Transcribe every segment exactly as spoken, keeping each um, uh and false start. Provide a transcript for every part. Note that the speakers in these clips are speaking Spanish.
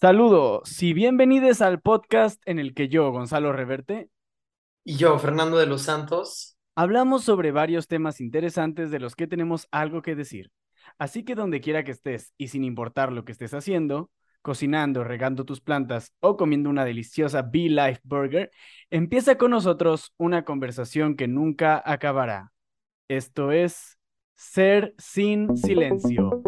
Saludos y bienvenidos al podcast en el que yo, Gonzalo Reverte, y yo, Fernando de los Santos, hablamos sobre varios temas interesantes de los que tenemos algo que decir. Así que donde quiera que estés y sin importar lo que estés haciendo, cocinando, regando tus plantas o comiendo una deliciosa V-Life Burger, empieza con nosotros una conversación que nunca acabará. Esto es Ser Sin Silencio.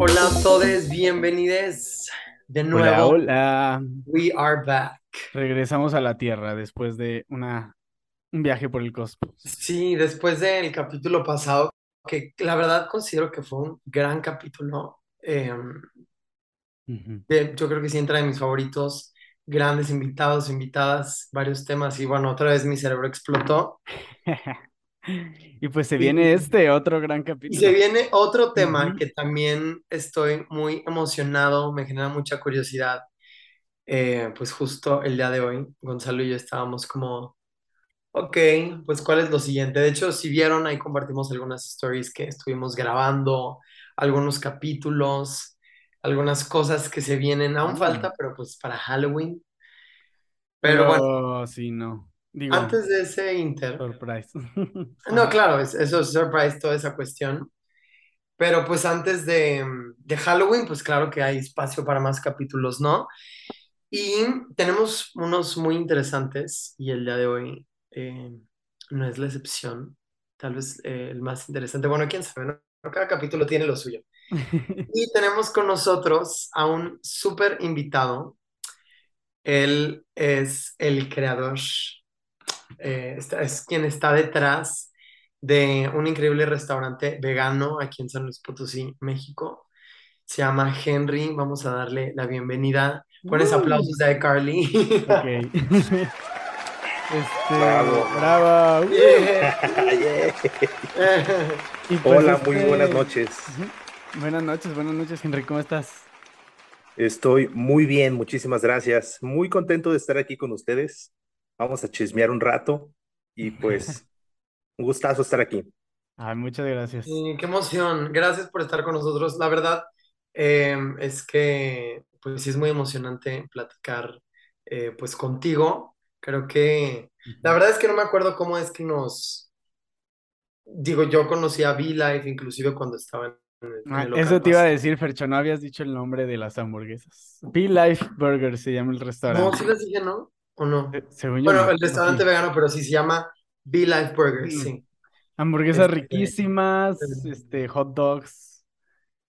Hola a todos, bienvenidos de nuevo. Hola, hola. We are back. Regresamos a la Tierra después de una, un viaje por el cosmos. Sí, después del capítulo pasado, que la verdad considero que fue un gran capítulo. Eh, uh-huh. de, yo creo que sí entra en mis favoritos. Grandes invitados, invitadas, varios temas. Y bueno, otra vez mi cerebro explotó. Y pues se viene y, este otro gran capítulo. Y se viene otro tema uh-huh. que también estoy muy emocionado, me genera mucha curiosidad. Eh, pues justo el día de hoy, Gonzalo y yo estábamos como, ok, pues ¿cuál es lo siguiente? De hecho, si vieron, ahí compartimos algunas stories que estuvimos grabando, algunos capítulos, algunas cosas que se vienen. Aún uh-huh. falta, pero pues para Halloween. Pero no, bueno. Sí, no. Digo, antes de ese inter. Surprise. No, claro, eso es surprise, toda esa cuestión. Pero pues antes de, de Halloween, pues claro que hay espacio para más capítulos, ¿no? Y tenemos unos muy interesantes y el día de hoy eh, no es la excepción, tal vez eh, el más interesante. Bueno, quién sabe, ¿no? Cada capítulo tiene lo suyo. Y tenemos con nosotros a un súper invitado. Él es el creador, eh, es quien está detrás de un increíble restaurante vegano aquí en San Luis Potosí, México. Se llama Henry, vamos a darle la bienvenida. Pones aplausos de iCarly. Ok. Este, bravo. Bravo. Yeah. Yeah. Pues hola, este... muy buenas noches. Uh-huh. Buenas noches, buenas noches, Henry, ¿cómo estás? Estoy muy bien, muchísimas gracias. Muy contento de estar aquí con ustedes. Vamos a chismear un rato y pues un gustazo estar aquí. Ay, muchas gracias. Sí, qué emoción. Gracias por estar con nosotros. La verdad eh, es que pues sí es muy emocionante platicar eh, pues contigo. Creo que, la verdad es que no me acuerdo cómo es que nos, digo, yo conocí a V-Life inclusive cuando estaba en el, ah, en el local. Eso te iba a decir, Fercho, no habías dicho el nombre de las hamburguesas. V-Life Burger se llama el restaurante. No, sí les dije, ¿no? ¿O no? Eh, según bueno, yo el no. restaurante sí. vegano, pero sí se llama V-Life Burgers, sí. sí. Hamburguesas este, riquísimas, este, este, hot dogs.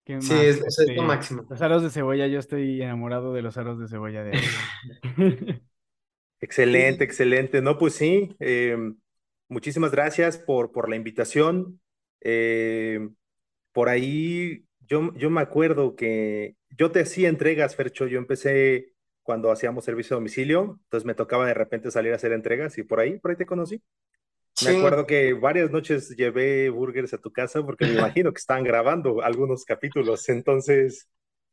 Sí, es, es este, lo máximo. Los aros de cebolla, yo estoy enamorado de los aros de cebolla de ahí. Excelente, excelente. No, pues sí, eh, muchísimas gracias por, por la invitación. Eh, por ahí, yo, yo me acuerdo que yo te hacía entregas, Fercho. Yo empecé cuando hacíamos servicio a domicilio, entonces me tocaba de repente salir a hacer entregas y por ahí, por ahí te conocí. Me sí. acuerdo que varias noches llevé burgers a tu casa porque me imagino que estaban grabando algunos capítulos. Entonces,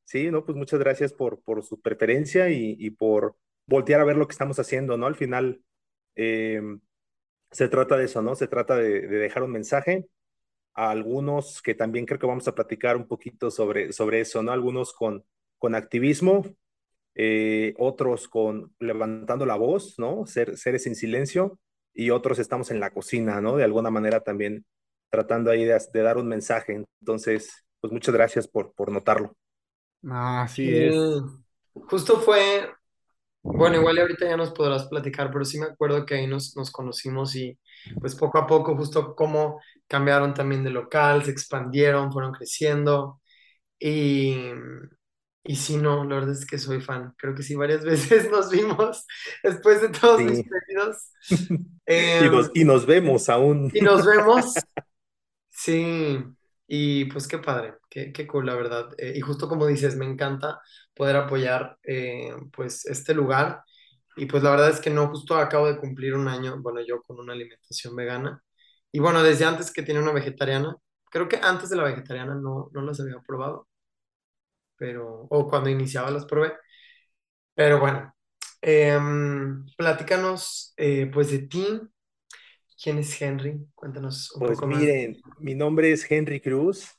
sí, no, pues muchas gracias por, por su preferencia y, y por voltear a ver lo que estamos haciendo, ¿no? Al final eh, se trata de eso, ¿no? Se trata de, de dejar un mensaje a algunos que también creo que vamos a platicar un poquito sobre, sobre eso, ¿no? Algunos con, con activismo, eh, otros con levantando la voz, ¿no? Ser, seres sin silencio. Y otros estamos en la cocina, ¿no? De alguna manera también tratando ahí de, de dar un mensaje. Entonces, pues muchas gracias por, por notarlo. Ah, así sí. es. Justo fue, bueno, igual ahorita ya nos podrás platicar, pero sí me acuerdo que ahí nos, nos conocimos y pues poco a poco justo cómo cambiaron también de local, se expandieron, fueron creciendo y... Y sí, no, la verdad es que soy fan. Creo que sí, varias veces nos vimos después de todos sí. mis pedidos. eh, y, nos, y nos vemos aún. Y nos vemos. Sí, y pues qué padre, qué, qué cool, la verdad. Eh, y justo como dices, me encanta poder apoyar eh, pues este lugar. Y pues la verdad es que no, justo acabo de cumplir un año, bueno, yo con una alimentación vegana. Y bueno, desde antes que tenía una vegetariana, creo que antes de la vegetariana no, no las había probado. Pero, o cuando iniciaba las probé, pero bueno, Eh, platícanos, eh, pues, de ti. ¿Quién es Henry? Cuéntanos un pues poco más. Pues miren, mi nombre es Henry Cruz.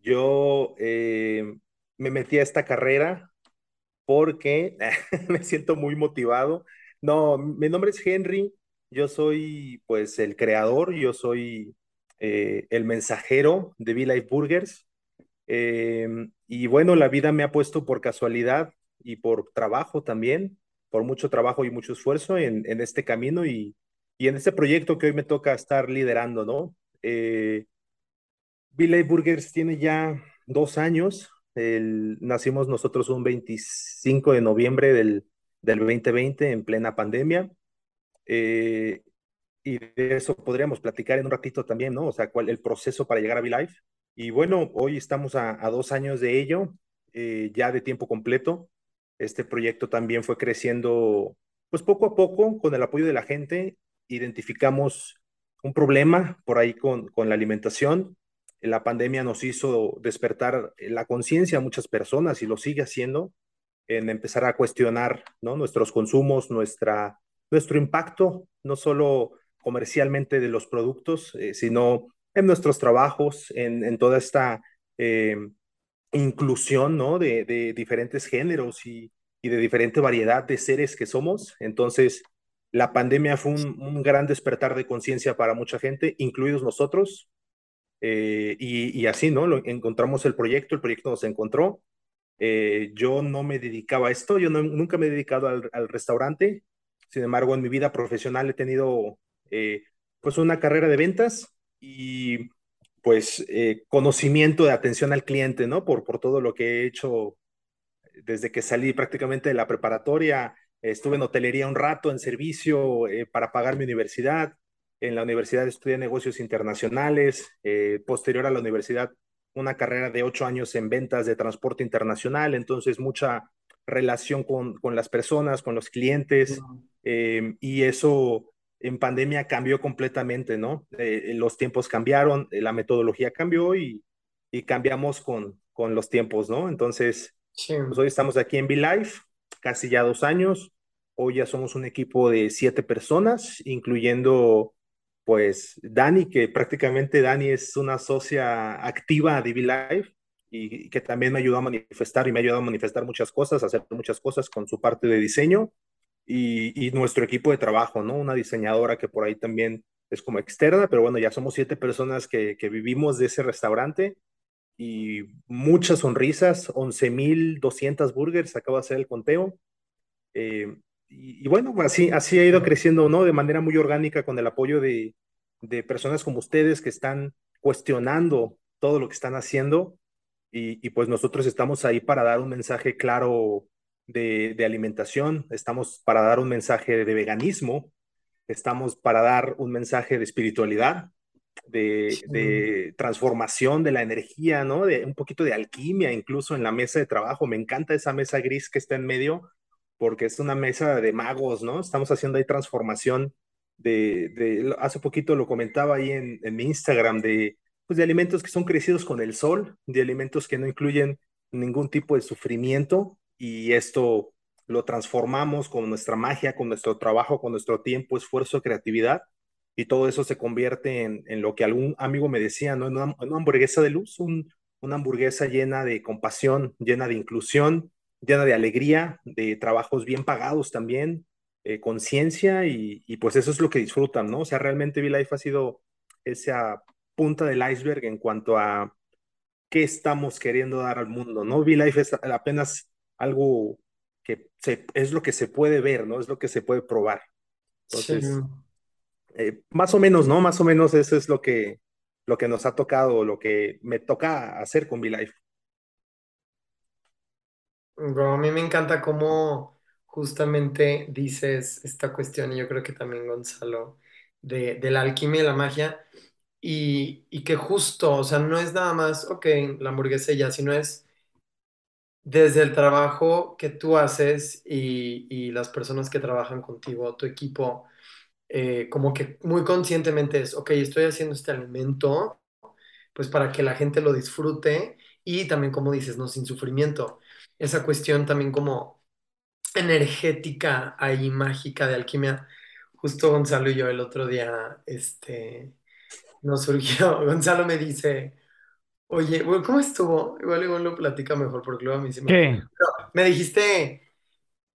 Yo eh, me metí a esta carrera porque me siento muy motivado. No, mi nombre es Henry. Yo soy, pues, el creador. Yo soy eh, el mensajero de V-Life Burgers. Eh, y bueno, la vida me ha puesto por casualidad y por trabajo también. Por mucho trabajo y mucho esfuerzo en, en este camino y, y en este proyecto que hoy me toca estar liderando, ¿no? Eh, V-Life Burgers tiene ya dos años. El, nacimos nosotros un veinticinco de noviembre del, del veinte veinte, en plena pandemia. Eh, y de eso podríamos platicar en un ratito también, ¿no? O sea, cuál el proceso para llegar a V-Life. Y bueno, hoy estamos a, a dos años de ello, eh, ya de tiempo completo. Este proyecto también fue creciendo, pues poco a poco, con el apoyo de la gente. Identificamos un problema por ahí con, con la alimentación. La pandemia nos hizo despertar la conciencia a muchas personas, y lo sigue haciendo, en empezar a cuestionar, ¿no?, nuestros consumos, nuestra, nuestro impacto, no solo comercialmente de los productos, eh, sino en nuestros trabajos, en, en toda esta... Eh, inclusión, ¿no?, de, de diferentes géneros y, y de diferente variedad de seres que somos. Entonces, la pandemia fue un, un gran despertar de conciencia para mucha gente, incluidos nosotros, eh, y, y así, ¿no? Lo, encontramos el proyecto, el proyecto nos encontró. Eh, yo no me dedicaba a esto, yo no, nunca me he dedicado al, al restaurante. Sin embargo, en mi vida profesional he tenido, eh, pues, una carrera de ventas y... pues eh, conocimiento de atención al cliente, ¿no? Por, por todo lo que he hecho desde que salí prácticamente de la preparatoria. Estuve en hotelería un rato, en servicio, eh, para pagar mi universidad. En la universidad estudié negocios internacionales. Eh, posterior a la universidad, una carrera de ocho años en ventas de transporte internacional. Entonces, mucha relación con, con las personas, con los clientes. Eh, y eso... en pandemia cambió completamente, ¿no? Eh, los tiempos cambiaron, eh, la metodología cambió y, y cambiamos con, con los tiempos, ¿no? Entonces, sí. Pues hoy estamos aquí en V-Life, casi ya dos años. Hoy ya somos un equipo de siete personas, incluyendo, pues, Dani, que prácticamente Dani es una socia activa de V-Life y, y que también me ayudó a manifestar y me ha ayudado a manifestar muchas cosas, a hacer muchas cosas con su parte de diseño. Y, y nuestro equipo de trabajo, ¿no? Una diseñadora que por ahí también es como externa, pero bueno, ya somos siete personas que, que vivimos de ese restaurante y muchas sonrisas, once mil doscientos burgers, acabo de hacer el conteo. Eh, y, y bueno, así, así ha ido creciendo, ¿no? De manera muy orgánica, con el apoyo de, de personas como ustedes que están cuestionando todo lo que están haciendo y, y pues nosotros estamos ahí para dar un mensaje claro De, de alimentación, estamos para dar un mensaje de veganismo, estamos para dar un mensaje de espiritualidad, de, sí. de transformación de la energía, ¿no? De un poquito de alquimia incluso en la mesa de trabajo. Me encanta esa mesa gris que está en medio porque es una mesa de magos, ¿no? Estamos haciendo ahí transformación de, de hace poquito lo comentaba ahí en, en mi Instagram, de, pues de alimentos que son crecidos con el sol, de alimentos que no incluyen ningún tipo de sufrimiento. Y esto lo transformamos con nuestra magia, con nuestro trabajo, con nuestro tiempo, esfuerzo, creatividad. Y todo eso se convierte en, en lo que algún amigo me decía, ¿no? En una, en una hamburguesa de luz, un, una hamburguesa llena de compasión, llena de inclusión, llena de alegría, de trabajos bien pagados también, eh, conciencia. Y, y pues eso es lo que disfrutan, ¿no? O sea, realmente V-Life ha sido esa punta del iceberg en cuanto a qué estamos queriendo dar al mundo, ¿no? V-Life es apenas... algo que se, es lo que se puede ver, ¿no? Es lo que se puede probar. Entonces, sí. eh, más o menos, ¿no? Más o menos eso es lo que, lo que nos ha tocado, lo que me toca hacer con V-Life. Bro, a mí me encanta cómo justamente dices esta cuestión, y yo creo que también Gonzalo, de, de la alquimia y la magia, y, y que justo, o sea, no es nada más, ok, la hamburguesa ya, sino es desde el trabajo que tú haces y, y las personas que trabajan contigo, tu equipo, eh, como que muy conscientemente es, ok, estoy haciendo este alimento, pues para que la gente lo disfrute y también, como dices, no, sin sufrimiento. Esa cuestión también como energética ahí mágica de alquimia. Justo Gonzalo y yo el otro día este, nos surgió, Gonzalo me dice, oye, ¿cómo estuvo? Igual igual lo platica mejor porque luego a mí se me... ¿Qué? No, me dijiste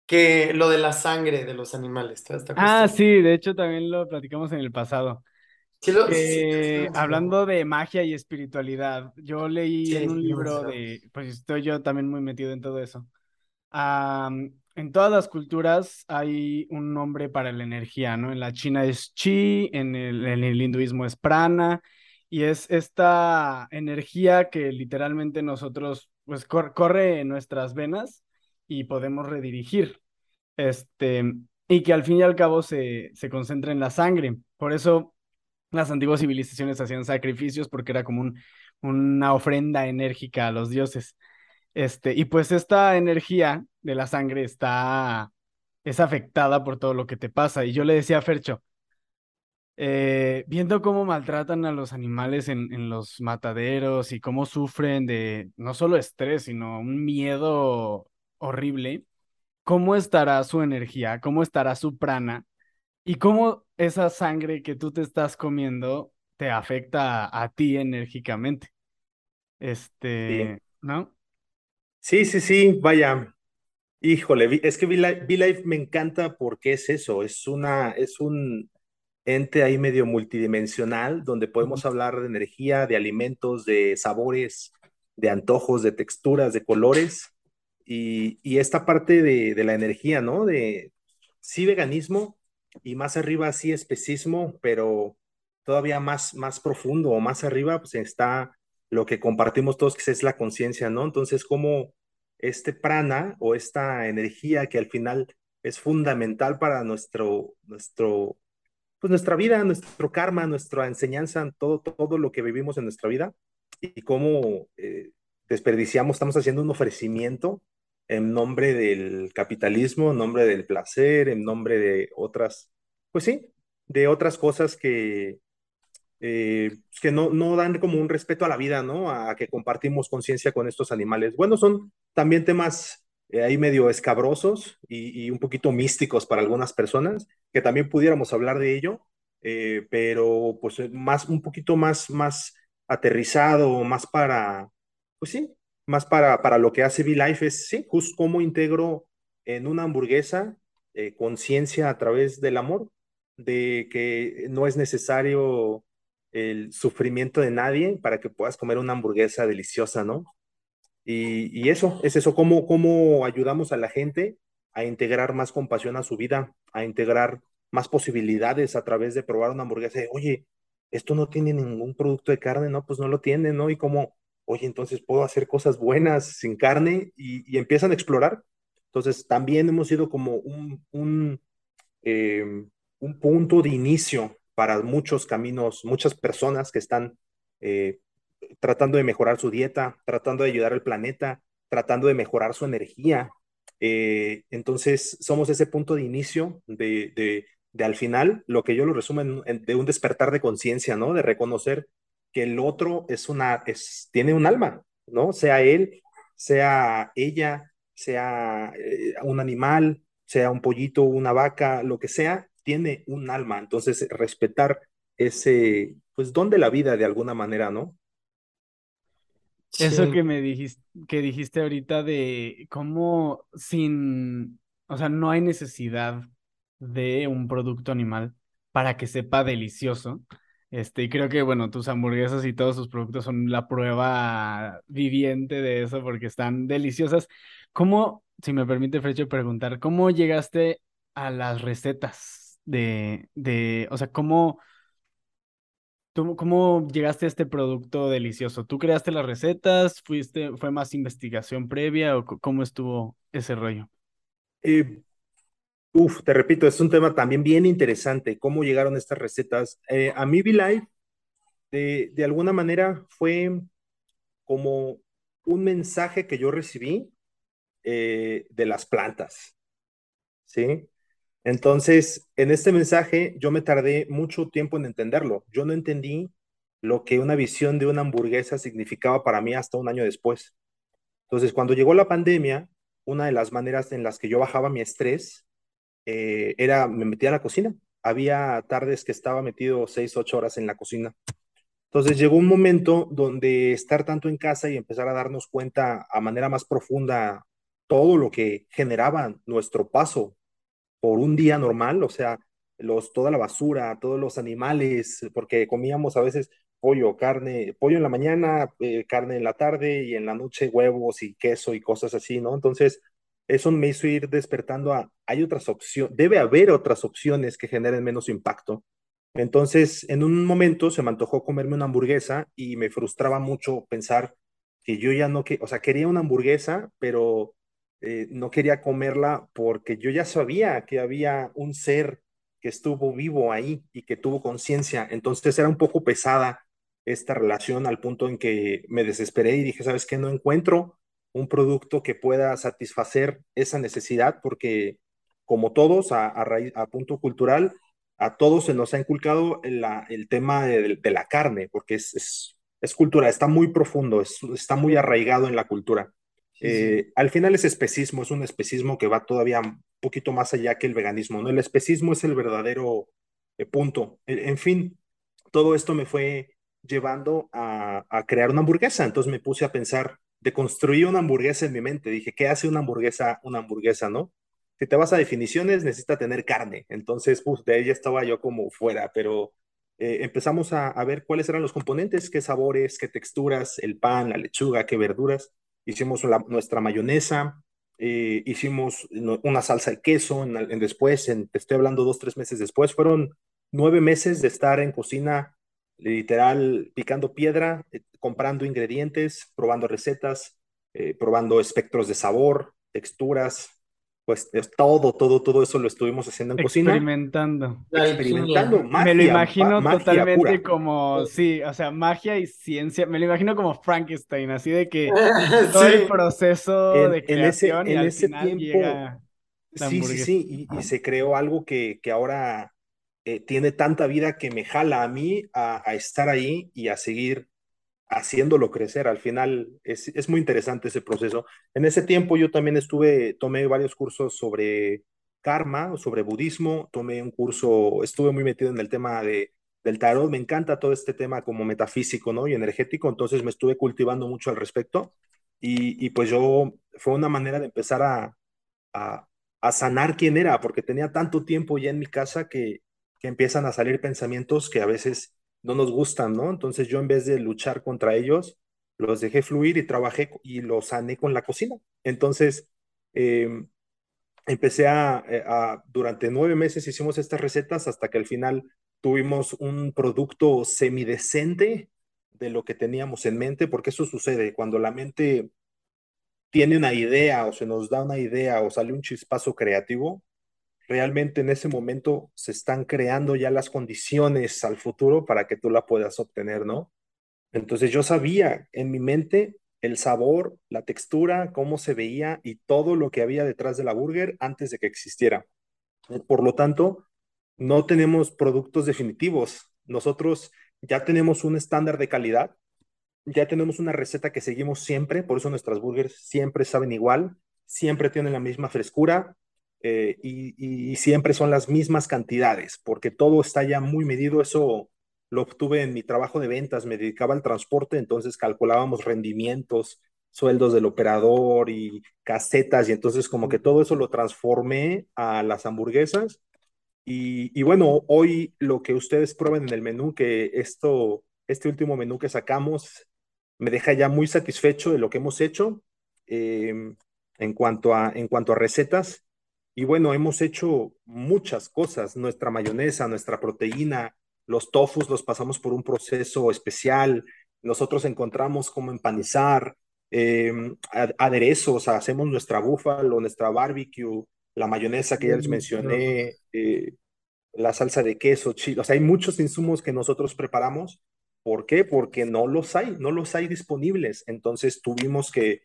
que lo de la sangre de los animales. Toda esta ah, cuestión. Sí, de hecho también lo platicamos en el pasado. Sí, lo... eh, sí, hablando de magia y espiritualidad, yo leí sí, en un libro de, pues estoy yo también muy metido en todo eso. Um, en todas las culturas hay un nombre para la energía, ¿no? En la China es chi, en el, en el hinduismo es prana, y es esta energía que literalmente nosotros, pues cor- corre en nuestras venas y podemos redirigir, este, y que al fin y al cabo se, se concentra en la sangre. Por eso las antiguas civilizaciones hacían sacrificios porque era como un, una ofrenda enérgica a los dioses. Este, y pues esta energía de la sangre está, es afectada por todo lo que te pasa. Y yo le decía a Fercho, eh, viendo cómo maltratan a los animales en, en los mataderos y cómo sufren de no solo estrés, sino un miedo horrible, ¿cómo estará su energía? ¿Cómo estará su prana? ¿Y cómo esa sangre que tú te estás comiendo te afecta a, a ti enérgicamente? Este, sí. ¿No? Sí, sí, sí, vaya. Híjole, es que V-Life me encanta porque es eso, es una, es un ente ahí medio multidimensional donde podemos hablar de energía, de alimentos, de sabores, de antojos, de texturas, de colores. Y, y esta parte de, de la energía, ¿no? De sí veganismo y más arriba sí especismo, pero todavía más, más profundo o más arriba pues está lo que compartimos todos, que es la conciencia, ¿no? Entonces, como este prana o esta energía que al final es fundamental para nuestro, nuestro, pues nuestra vida, nuestro karma, nuestra enseñanza, todo, todo lo que vivimos en nuestra vida y cómo eh, desperdiciamos, estamos haciendo un ofrecimiento en nombre del capitalismo, en nombre del placer, en nombre de otras, pues sí, de otras cosas que, eh, que no, no dan como un respeto a la vida, ¿no? A que compartimos conciencia con estos animales. Bueno, son también temas eh, ahí medio escabrosos y, y un poquito místicos para algunas personas, que también pudiéramos hablar de ello, eh, pero pues más, un poquito más, más aterrizado, más para, pues sí, más para, para lo que hace V-Life es, sí, justo cómo integro en una hamburguesa eh, conciencia a través del amor, de que no es necesario el sufrimiento de nadie para que puedas comer una hamburguesa deliciosa, ¿no? Y, y eso, es eso, cómo, cómo ayudamos a la gente a integrar más compasión a su vida, a integrar más posibilidades a través de probar una hamburguesa. Oye, esto no tiene ningún producto de carne, ¿no? Pues no lo tiene, ¿no? Y cómo... oye, entonces puedo hacer cosas buenas sin carne y, y empiezan a explorar. Entonces también hemos sido como un, un, eh, un punto de inicio para muchos caminos, muchas personas que están eh, tratando de mejorar su dieta, tratando de ayudar al planeta, tratando de mejorar su energía. Eh, entonces somos ese punto de inicio de, de, de al final, lo que yo lo resumo en, en, de un despertar de conciencia, ¿no? De reconocer que el otro es una, es, tiene un alma, ¿no? Sea él, sea ella, sea eh, un animal, sea un pollito, una vaca, lo que sea, tiene un alma. Entonces, respetar ese, pues, don de la vida de alguna manera, ¿no? Eso sí. que me dijiste, que dijiste ahorita de cómo sin, o sea, no hay necesidad de un producto animal para que sepa delicioso. Este, y creo que, bueno, tus hamburguesas y todos sus productos son la prueba viviente de eso porque están deliciosas. ¿Cómo, si me permite, Frecho, preguntar, cómo llegaste a las recetas de, de o sea, cómo, tú, cómo llegaste a este producto delicioso? ¿Tú creaste las recetas? ¿Fuiste, fue más investigación previa o cómo estuvo ese rollo? Eh... Uf, te repito, es un tema también bien interesante, cómo llegaron estas recetas. Eh, a mí V-Life, de, de alguna manera, fue como un mensaje que yo recibí eh, de las plantas, ¿sí? Entonces, en este mensaje yo me tardé mucho tiempo en entenderlo. Yo no entendí lo que una visión de una hamburguesa significaba para mí hasta un año después. Entonces, cuando llegó la pandemia, una de las maneras en las que yo bajaba mi estrés eh, era, me metía a la cocina. Había tardes que estaba metido seis, ocho horas en la cocina. Entonces llegó un momento donde estar tanto en casa y empezar a darnos cuenta a manera más profunda todo lo que generaba nuestro paso por un día normal, o sea, los, toda la basura, todos los animales, porque comíamos a veces pollo, carne, pollo en la mañana, eh, carne en la tarde y en la noche huevos y queso y cosas así, ¿no? Entonces eso me hizo ir despertando a, hay otras opciones, debe haber otras opciones que generen menos impacto. Entonces, en un momento se me antojó comerme una hamburguesa y me frustraba mucho pensar que yo ya no, que, o sea, quería una hamburguesa, pero eh, no quería comerla porque yo ya sabía que había un ser que estuvo vivo ahí y que tuvo conciencia. Entonces era un poco pesada esta relación al punto en que me desesperé y dije, ¿sabes qué? No encuentro un producto que pueda satisfacer esa necesidad porque, como todos, a, a, raíz, a punto cultural, a todos se nos ha inculcado la, el tema de, de la carne, porque es, es, es cultura, está muy profundo, es, está muy arraigado en la cultura. Sí, eh, sí. Al final es especismo, es un especismo que va todavía un poquito más allá que el veganismo, ¿no? El especismo es el verdadero eh, punto. En fin, todo esto me fue llevando a, a crear una hamburguesa, entonces me puse a pensar, de construir una hamburguesa en mi mente. Dije, ¿qué hace una hamburguesa una hamburguesa, no? Si te vas a definiciones, necesita tener carne. Entonces, pues, de ella estaba yo como fuera, pero eh, empezamos a, a ver cuáles eran los componentes, qué sabores, qué texturas, el pan, la lechuga, qué verduras. Hicimos la, nuestra mayonesa, eh, hicimos una salsa de queso, en, en después, en, te estoy hablando dos, tres meses después, fueron nueve meses de estar en cocina, literal, picando piedra, eh, comprando ingredientes, probando recetas, eh, probando espectros de sabor, texturas, pues todo, todo, todo eso lo estuvimos haciendo en experimentando. Cocina. Experimentando. Experimentando. Me lo imagino totalmente pura. Como, sí, o sea, magia y ciencia. Me lo imagino como Frankenstein, así de que todo sí. El proceso en, de creación en ese, y en al ese final tiempo, llega la sí, sí, sí, y, y se creó algo que, que ahora eh, tiene tanta vida que me jala a mí a, a estar ahí y a seguir haciéndolo crecer. Al final es, es muy interesante ese proceso. En ese tiempo yo también estuve, tomé varios cursos sobre karma, sobre budismo, tomé un curso, estuve muy metido en el tema de, del tarot, me encanta todo este tema como metafísico, ¿no? Y energético, entonces me estuve cultivando mucho al respecto y, y pues yo, fue una manera de empezar a, a, a sanar quién era, porque tenía tanto tiempo ya en mi casa que, que empiezan a salir pensamientos que a veces no nos gustan, ¿no? Entonces yo en vez de luchar contra ellos, los dejé fluir y trabajé y los sané con la cocina. Entonces eh, empecé a, a, durante nueve meses hicimos estas recetas hasta que al final tuvimos un producto semidecente de lo que teníamos en mente, porque eso sucede cuando la mente tiene una idea o se nos da una idea o sale un chispazo creativo. Realmente en ese momento se están creando ya las condiciones al futuro para que tú la puedas obtener, ¿no? Entonces yo sabía en mi mente el sabor, la textura, cómo se veía y todo lo que había detrás de la burger antes de que existiera. Por lo tanto, no tenemos productos definitivos. Nosotros ya tenemos un estándar de calidad, ya tenemos una receta que seguimos siempre, por eso nuestras burgers siempre saben igual, siempre tienen la misma frescura, Eh, y, y, y siempre son las mismas cantidades, porque todo está ya muy medido. Eso lo obtuve en mi trabajo de ventas, me dedicaba al transporte, entonces calculábamos rendimientos, sueldos del operador y casetas, y entonces como que todo eso lo transformé a las hamburguesas, y, y bueno, hoy lo que ustedes prueben en el menú, que esto, este último menú que sacamos, me deja ya muy satisfecho de lo que hemos hecho eh, en cuanto a, en cuanto a recetas. Y bueno, hemos hecho muchas cosas, nuestra mayonesa, nuestra proteína, los tofus los pasamos por un proceso especial, nosotros encontramos cómo empanizar, eh, aderezos, hacemos nuestra búfalo, nuestra barbecue, la mayonesa que ya les mencioné, eh, la salsa de queso, chile, o sea, hay muchos insumos que nosotros preparamos. ¿Por qué? Porque no los hay, no los hay disponibles, entonces tuvimos que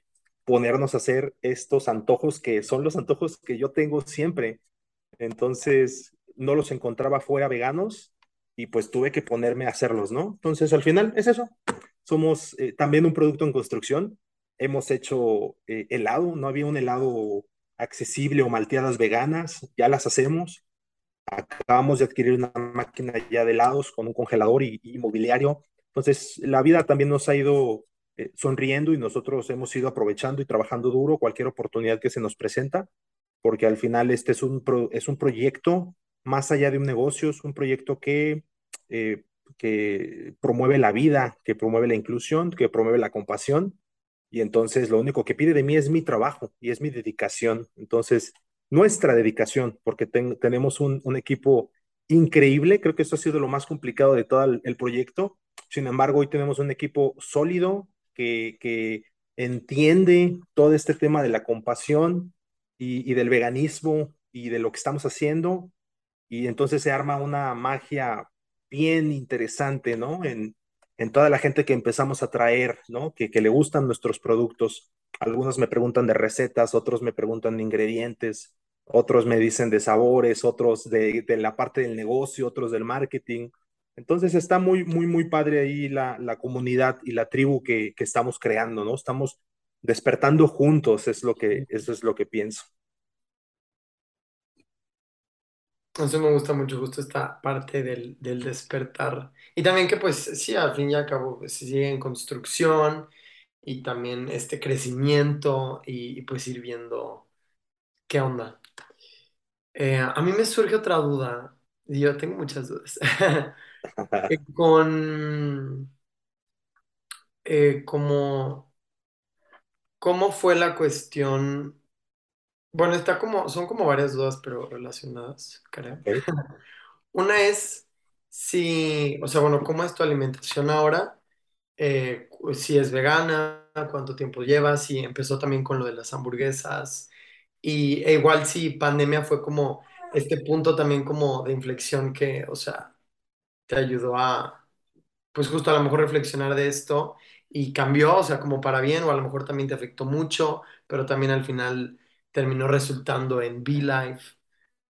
ponernos a hacer estos antojos que son los antojos que yo tengo siempre. Entonces no los encontraba fuera veganos y pues tuve que ponerme a hacerlos, ¿no? Entonces al final es eso. Somos eh, también un producto en construcción. hemos hecho eh, helado, no había un helado accesible o malteadas veganas, ya las hacemos. Acabamos de adquirir una máquina ya de helados con un congelador y, y mobiliario. Entonces, la vida también nos ha ido eh, sonriendo y nosotros hemos ido aprovechando y trabajando duro cualquier oportunidad que se nos presenta, porque al final este es un, pro, es un proyecto más allá de un negocio, es un proyecto que, eh, que promueve la vida, que promueve la inclusión, que promueve la compasión, y entonces lo único que pide de mí es mi trabajo y es mi dedicación. Entonces, nuestra dedicación, porque ten, tenemos un, un equipo increíble. Creo que esto ha sido lo más complicado de todo el, el proyecto. Sin embargo, hoy tenemos un equipo sólido que, que entiende todo este tema de la compasión y, y del veganismo y de lo que estamos haciendo, y entonces se arma una magia bien interesante, ¿no? En, en toda la gente que empezamos a traer, ¿no? Que, que le gustan nuestros productos. Algunos me preguntan de recetas, otros me preguntan de ingredientes, otros me dicen de sabores, otros de, de la parte del negocio, otros del marketing. Entonces está muy, muy, muy padre ahí la, la comunidad y la tribu que, que estamos creando, ¿no? Estamos despertando juntos, es lo que, eso es lo que pienso. Entonces me gusta mucho justo esta parte del, del despertar. Y también que pues sí, al fin y al cabo pues, sigue en construcción, y también este crecimiento y, y pues ir viendo qué onda. Eh, a mí me surge otra duda, y yo tengo muchas dudas, eh, con eh, como, cómo fue la cuestión, bueno, está como, son como varias dudas, pero relacionadas, creo. ¿Eh? Una es si, o sea, bueno, ¿cómo es tu alimentación ahora? Eh, si es vegana, cuánto tiempo lleva, si empezó también con lo de las hamburguesas, y e igual si pandemia fue como este punto también como de inflexión que, o sea, te ayudó a, pues justo a lo mejor reflexionar de esto, y cambió, o sea, como para bien, o a lo mejor también te afectó mucho, pero también al final terminó resultando en V-Life.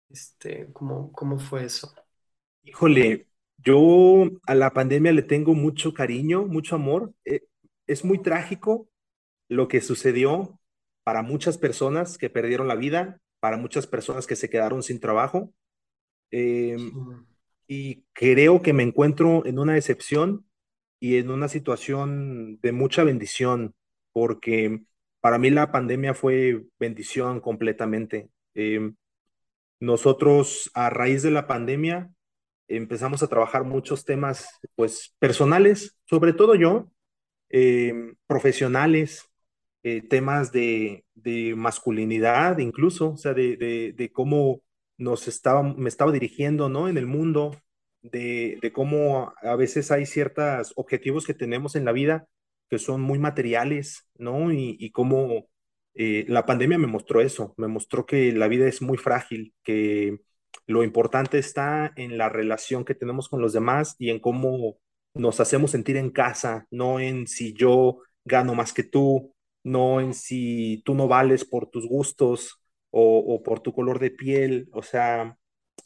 Este, ¿cómo, cómo fue eso? Híjole, yo a la pandemia le tengo mucho cariño, mucho amor. Eh, es muy trágico lo que sucedió para muchas personas que perdieron la vida, para muchas personas que se quedaron sin trabajo. Eh, y creo que me encuentro en una excepción y en una situación de mucha bendición, porque para mí la pandemia fue bendición completamente. Eh, nosotros, a raíz de la pandemia, empezamos a trabajar muchos temas, pues, personales, sobre todo yo, eh, profesionales, eh, temas de, de masculinidad incluso, o sea, de, de, de cómo nos estaba, me estaba dirigiendo, ¿no? En el mundo, de, de cómo a veces hay ciertos objetivos que tenemos en la vida que son muy materiales, ¿no? Y, y cómo eh, la pandemia me mostró eso, me mostró que la vida es muy frágil, que lo importante está en la relación que tenemos con los demás y en cómo nos hacemos sentir en casa, no en si yo gano más que tú, no en si tú no vales por tus gustos o, o por tu color de piel. O sea,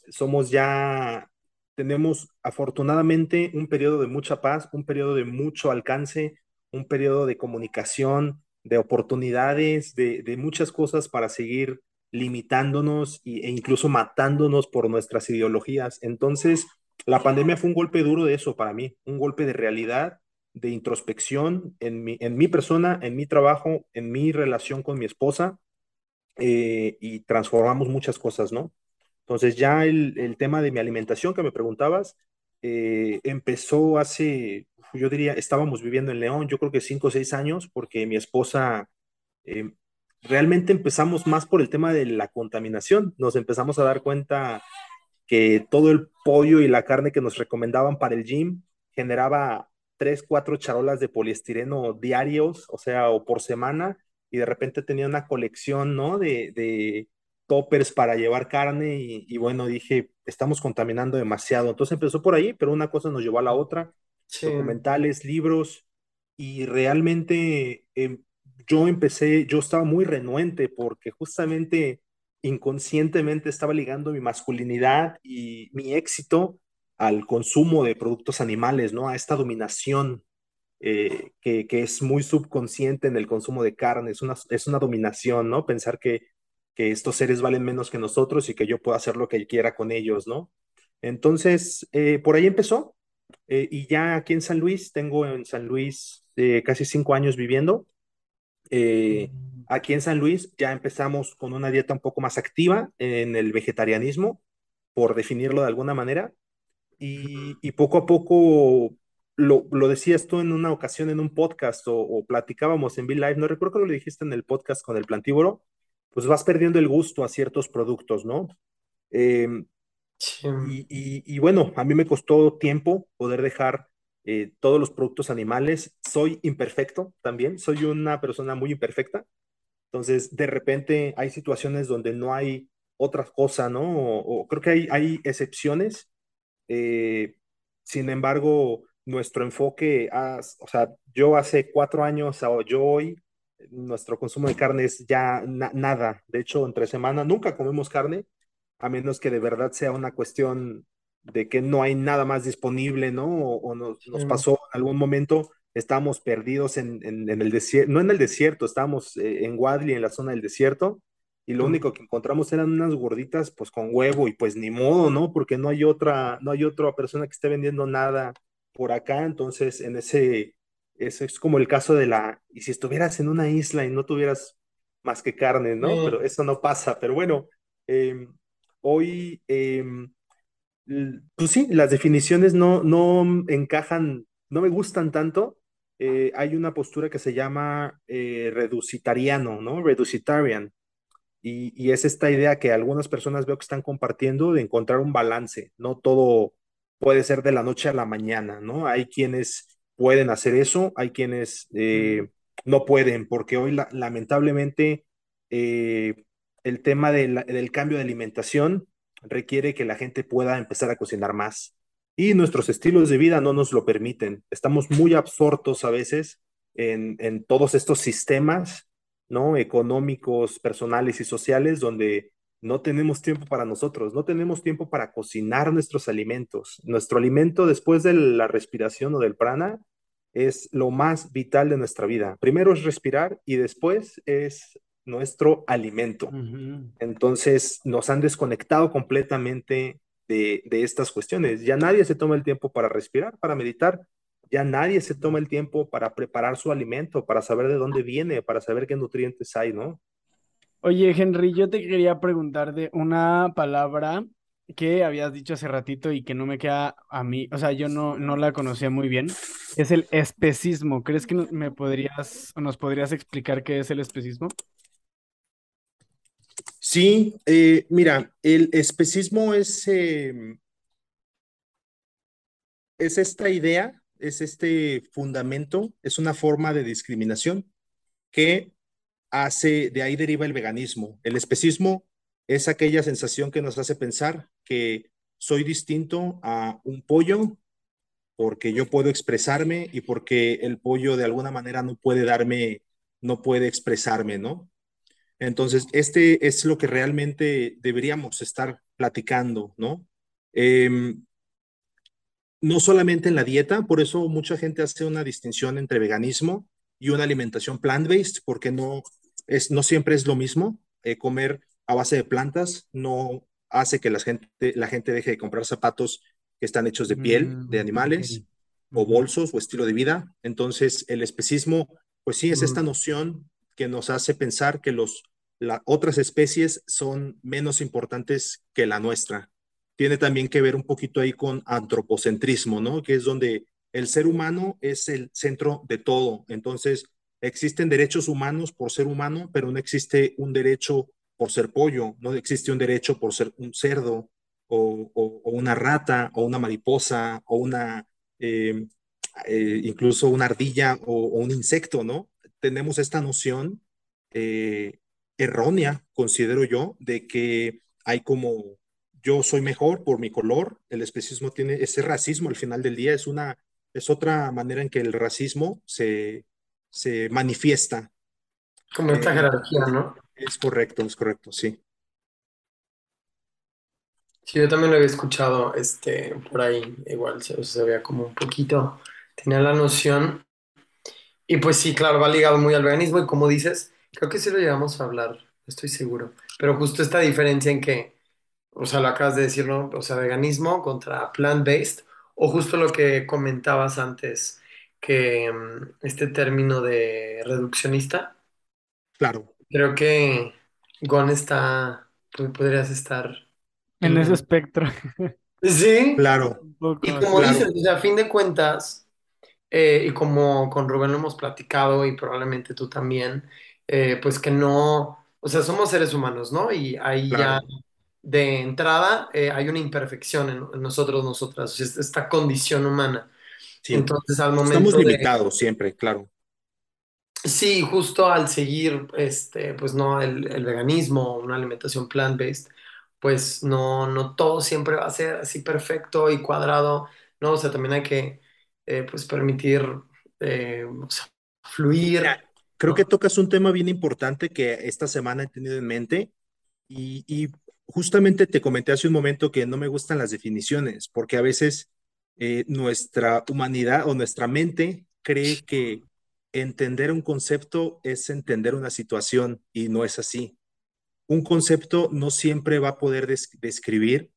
somos ya, tenemos afortunadamente un periodo de mucha paz, un periodo de mucho alcance, un periodo de comunicación, de oportunidades, de, de muchas cosas para seguir limitándonos e incluso matándonos por nuestras ideologías. Entonces, la pandemia fue un golpe duro de eso para mí, un golpe de realidad, de introspección en mi, en mi persona, en mi trabajo, en mi relación con mi esposa, eh, y transformamos muchas cosas, ¿no? Entonces ya el, el tema de mi alimentación que me preguntabas, eh, empezó hace, yo diría, estábamos viviendo en León, yo creo que cinco o seis años, porque mi esposa... Eh, Realmente empezamos más por el tema de la contaminación. Nos empezamos a dar cuenta que todo el pollo y la carne que nos recomendaban para el gym generaba tres, cuatro charolas de poliestireno diarios, o sea, o por semana, y de repente tenía una colección, ¿no? De, de toppers para llevar carne y, y bueno, dije, estamos contaminando demasiado. Entonces empezó por ahí, pero una cosa nos llevó a la otra. Sí. Documentales, libros, y realmente... Eh, Yo empecé, yo estaba muy renuente porque justamente inconscientemente estaba ligando mi masculinidad y mi éxito al consumo de productos animales, ¿no? A esta dominación. eh, que, que es muy subconsciente en el consumo de carne, es una, es una dominación, ¿no? Pensar que, que estos seres valen menos que nosotros y que yo puedo hacer lo que quiera con ellos, ¿no? Entonces, eh, por ahí empezó, eh, y ya aquí en San Luis, tengo en San Luis eh, casi cinco años viviendo, eh, aquí en San Luis ya empezamos con una dieta un poco más activa en el vegetarianismo, por definirlo de alguna manera, y, y poco a poco, lo, lo decías tú en una ocasión en un podcast, o, o platicábamos en V-Life, no recuerdo que lo dijiste en el podcast con el Plantívoro, pues vas perdiendo el gusto a ciertos productos, ¿no? Eh, sí. y, y, y bueno, a mí me costó tiempo poder dejar eh, todos los productos animales. Soy imperfecto también, soy una persona muy imperfecta, entonces de repente hay situaciones donde no hay otra cosa, ¿no? O, o creo que hay, hay excepciones, eh, sin embargo, nuestro enfoque, a, o sea, yo hace cuatro años, o yo hoy, nuestro consumo de carne es ya na nada, de hecho entre semana nunca comemos carne, a menos que de verdad sea una cuestión de que no hay nada más disponible, ¿no? O, o nos, nos pasó en algún momento, estábamos perdidos en, en, en el desierto, no en el desierto, estábamos eh, en Wadley, en la zona del desierto, y lo único que encontramos eran unas gorditas pues con huevo, y pues ni modo, ¿no? Porque no hay otra, no hay otra persona que esté vendiendo nada por acá, entonces en ese... Eso es como el caso de la... Y si estuvieras en una isla y no tuvieras más que carne, ¿no? Mm. Pero eso no pasa. Pero bueno, eh, hoy... Eh, pues sí, las definiciones no, no encajan, no me gustan tanto. Eh, hay una postura que se llama eh, reducitariano, ¿no? Reducitarian. Y, y es esta idea que algunas personas veo que están compartiendo de encontrar un balance. No todo puede ser de la noche a la mañana, ¿no? Hay quienes... pueden hacer eso, hay quienes eh, no pueden, porque hoy la, lamentablemente eh, el tema de la, del cambio de alimentación requiere que la gente pueda empezar a cocinar más, y nuestros estilos de vida no nos lo permiten, estamos muy absortos a veces en, en todos estos sistemas, ¿no? Económicos, personales y sociales, donde no tenemos tiempo para nosotros, no tenemos tiempo para cocinar nuestros alimentos, nuestro alimento después de la respiración o del prana, es lo más vital de nuestra vida. Primero es respirar y después es nuestro alimento. Uh-huh. Entonces nos han desconectado completamente de, de estas cuestiones. Ya nadie se toma el tiempo para respirar, para meditar. Ya nadie se toma el tiempo para preparar su alimento, para saber de dónde viene, para saber qué nutrientes hay, ¿no? Oye, Henry, yo te quería preguntar de una palabra que habías dicho hace ratito y que no me queda a mí, o sea, yo no, no la conocía muy bien, es el especismo. ¿Crees que me podrías, nos podrías explicar qué es el especismo? Sí, eh, mira, el especismo es, eh, es esta idea, es este fundamento, es una forma de discriminación que... hace, de ahí deriva el veganismo. El especismo es aquella sensación que nos hace pensar que soy distinto a un pollo porque yo puedo expresarme y porque el pollo de alguna manera no puede darme, no puede expresarme, ¿no? Entonces, este es lo que realmente deberíamos estar platicando, ¿no? Eh, no solamente en la dieta, por eso mucha gente hace una distinción entre veganismo y una alimentación plant-based, porque no... Es, no siempre es lo mismo. Eh, comer a base de plantas no hace que la gente, la gente deje de comprar zapatos que están hechos de piel, mm, de animales, mm. o bolsos, o estilo de vida. Entonces, el especismo, pues sí, es mm. esta noción que nos hace pensar que los, la, otras especies son menos importantes que la nuestra. Tiene también que ver un poquito ahí con antropocentrismo, ¿no? Que es donde el ser humano es el centro de todo. Entonces, existen derechos humanos por ser humano, pero no existe un derecho por ser pollo, no existe un derecho por ser un cerdo, o, o, o una rata, o una mariposa, o una, eh, eh, incluso una ardilla, o, o un insecto, ¿no? Tenemos esta noción eh, errónea, considero yo, de que hay como, yo soy mejor por mi color. El especismo tiene ese racismo al final del día, es una, es otra manera en que el racismo se... se manifiesta. Como esta eh, jerarquía, ¿no? Es correcto, es correcto, sí. Sí, yo también lo había escuchado este, por ahí, igual se, se veía como un poquito, tenía la noción Y pues sí, claro, va ligado muy al veganismo y como dices, creo que sí lo llegamos a hablar, estoy seguro. Pero justo esta diferencia en que, o sea, lo acabas de decir, ¿no? O sea, veganismo contra plant-based, o justo lo que comentabas antes, que mm, este término de reduccionista, Claro. creo que Gon está, tú podrías estar en en... ese espectro. Sí, Claro, Un poco y como así. claro. dices, o sea, a fin de cuentas, eh, y como con Rubén lo hemos platicado y probablemente tú también, eh, pues que no, o sea, somos seres humanos, ¿no? Y ahí ya Claro, de entrada eh, hay una imperfección en, en nosotros, nosotras, o sea, es- esta condición humana. siempre. Entonces, al Estamos momento de, limitados siempre, claro. sí, justo al seguir, este, pues no, el, el veganismo, una alimentación plant-based, pues no, no todo siempre va a ser así perfecto y cuadrado, ¿no? O sea, también hay que, eh, pues, permitir, eh, o sea, fluir, Mira, creo que ¿no? tocas un tema bien importante que esta semana he tenido en mente y, y justamente te comenté hace un momento que no me gustan las definiciones, porque a veces eh, nuestra humanidad o nuestra mente cree que entender un concepto es entender una situación y no es así. Un concepto no siempre va a poder des- describir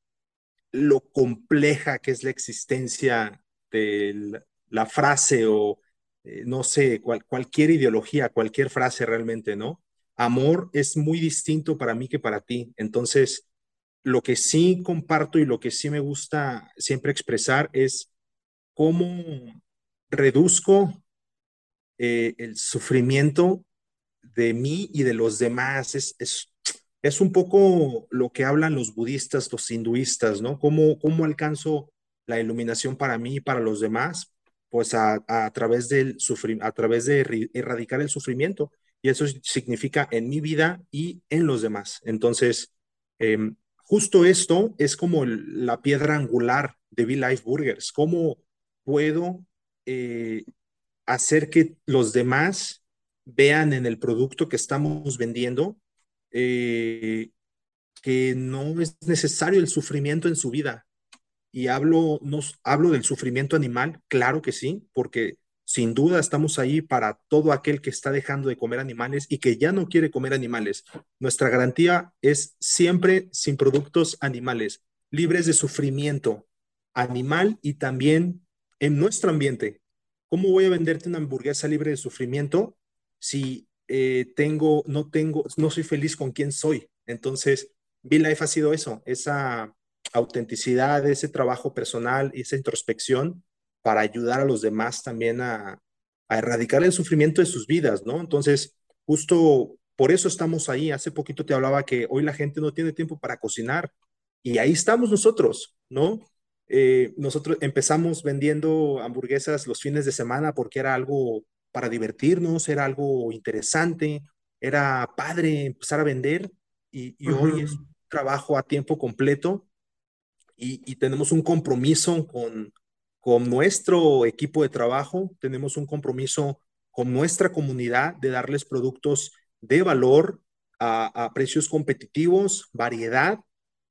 lo compleja que es la existencia de la frase o, eh, no sé, cual- cualquier ideología, cualquier frase realmente, ¿no? Amor es muy distinto para mí que para ti. Entonces, lo que sí comparto y lo que sí me gusta siempre expresar es cómo reduzco eh, el sufrimiento de mí y de los demás. Es, es, es un poco lo que hablan los budistas, los hinduistas, ¿no? ¿Cómo, cómo alcanzo la iluminación para mí y para los demás? Pues a, a través del sufri- a través de erri- erradicar el sufrimiento. Y eso significa en mi vida y en los demás. Entonces, em, justo esto es como el- la piedra angular de V-Life Burgers. ¿Cómo puedo eh, hacer que los demás vean en el producto que estamos vendiendo eh, que no es necesario el sufrimiento en su vida? Y hablo, nos, hablo del sufrimiento animal, claro que sí, porque sin duda estamos ahí para todo aquel que está dejando de comer animales y que ya no quiere comer animales. Nuestra garantía es siempre sin productos animales, libres de sufrimiento animal y también en nuestro ambiente. ¿Cómo voy a venderte una hamburguesa libre de sufrimiento si eh, tengo, no tengo, no soy feliz con quién soy? Entonces, Be Life ha sido eso, esa autenticidad, ese trabajo personal, esa introspección para ayudar a los demás también a, a erradicar el sufrimiento de sus vidas, ¿no? Entonces, justo por eso estamos ahí. Hace poquito te hablaba que hoy la gente no tiene tiempo para cocinar y ahí estamos nosotros, ¿no? Eh, nosotros empezamos vendiendo hamburguesas los fines de semana porque era algo para divertirnos, era algo interesante, era padre empezar a vender y, y hoy es Ujú. un trabajo a tiempo completo y, y tenemos un compromiso con, con nuestro equipo de trabajo, tenemos un compromiso con nuestra comunidad de darles productos de valor a, a precios competitivos, variedad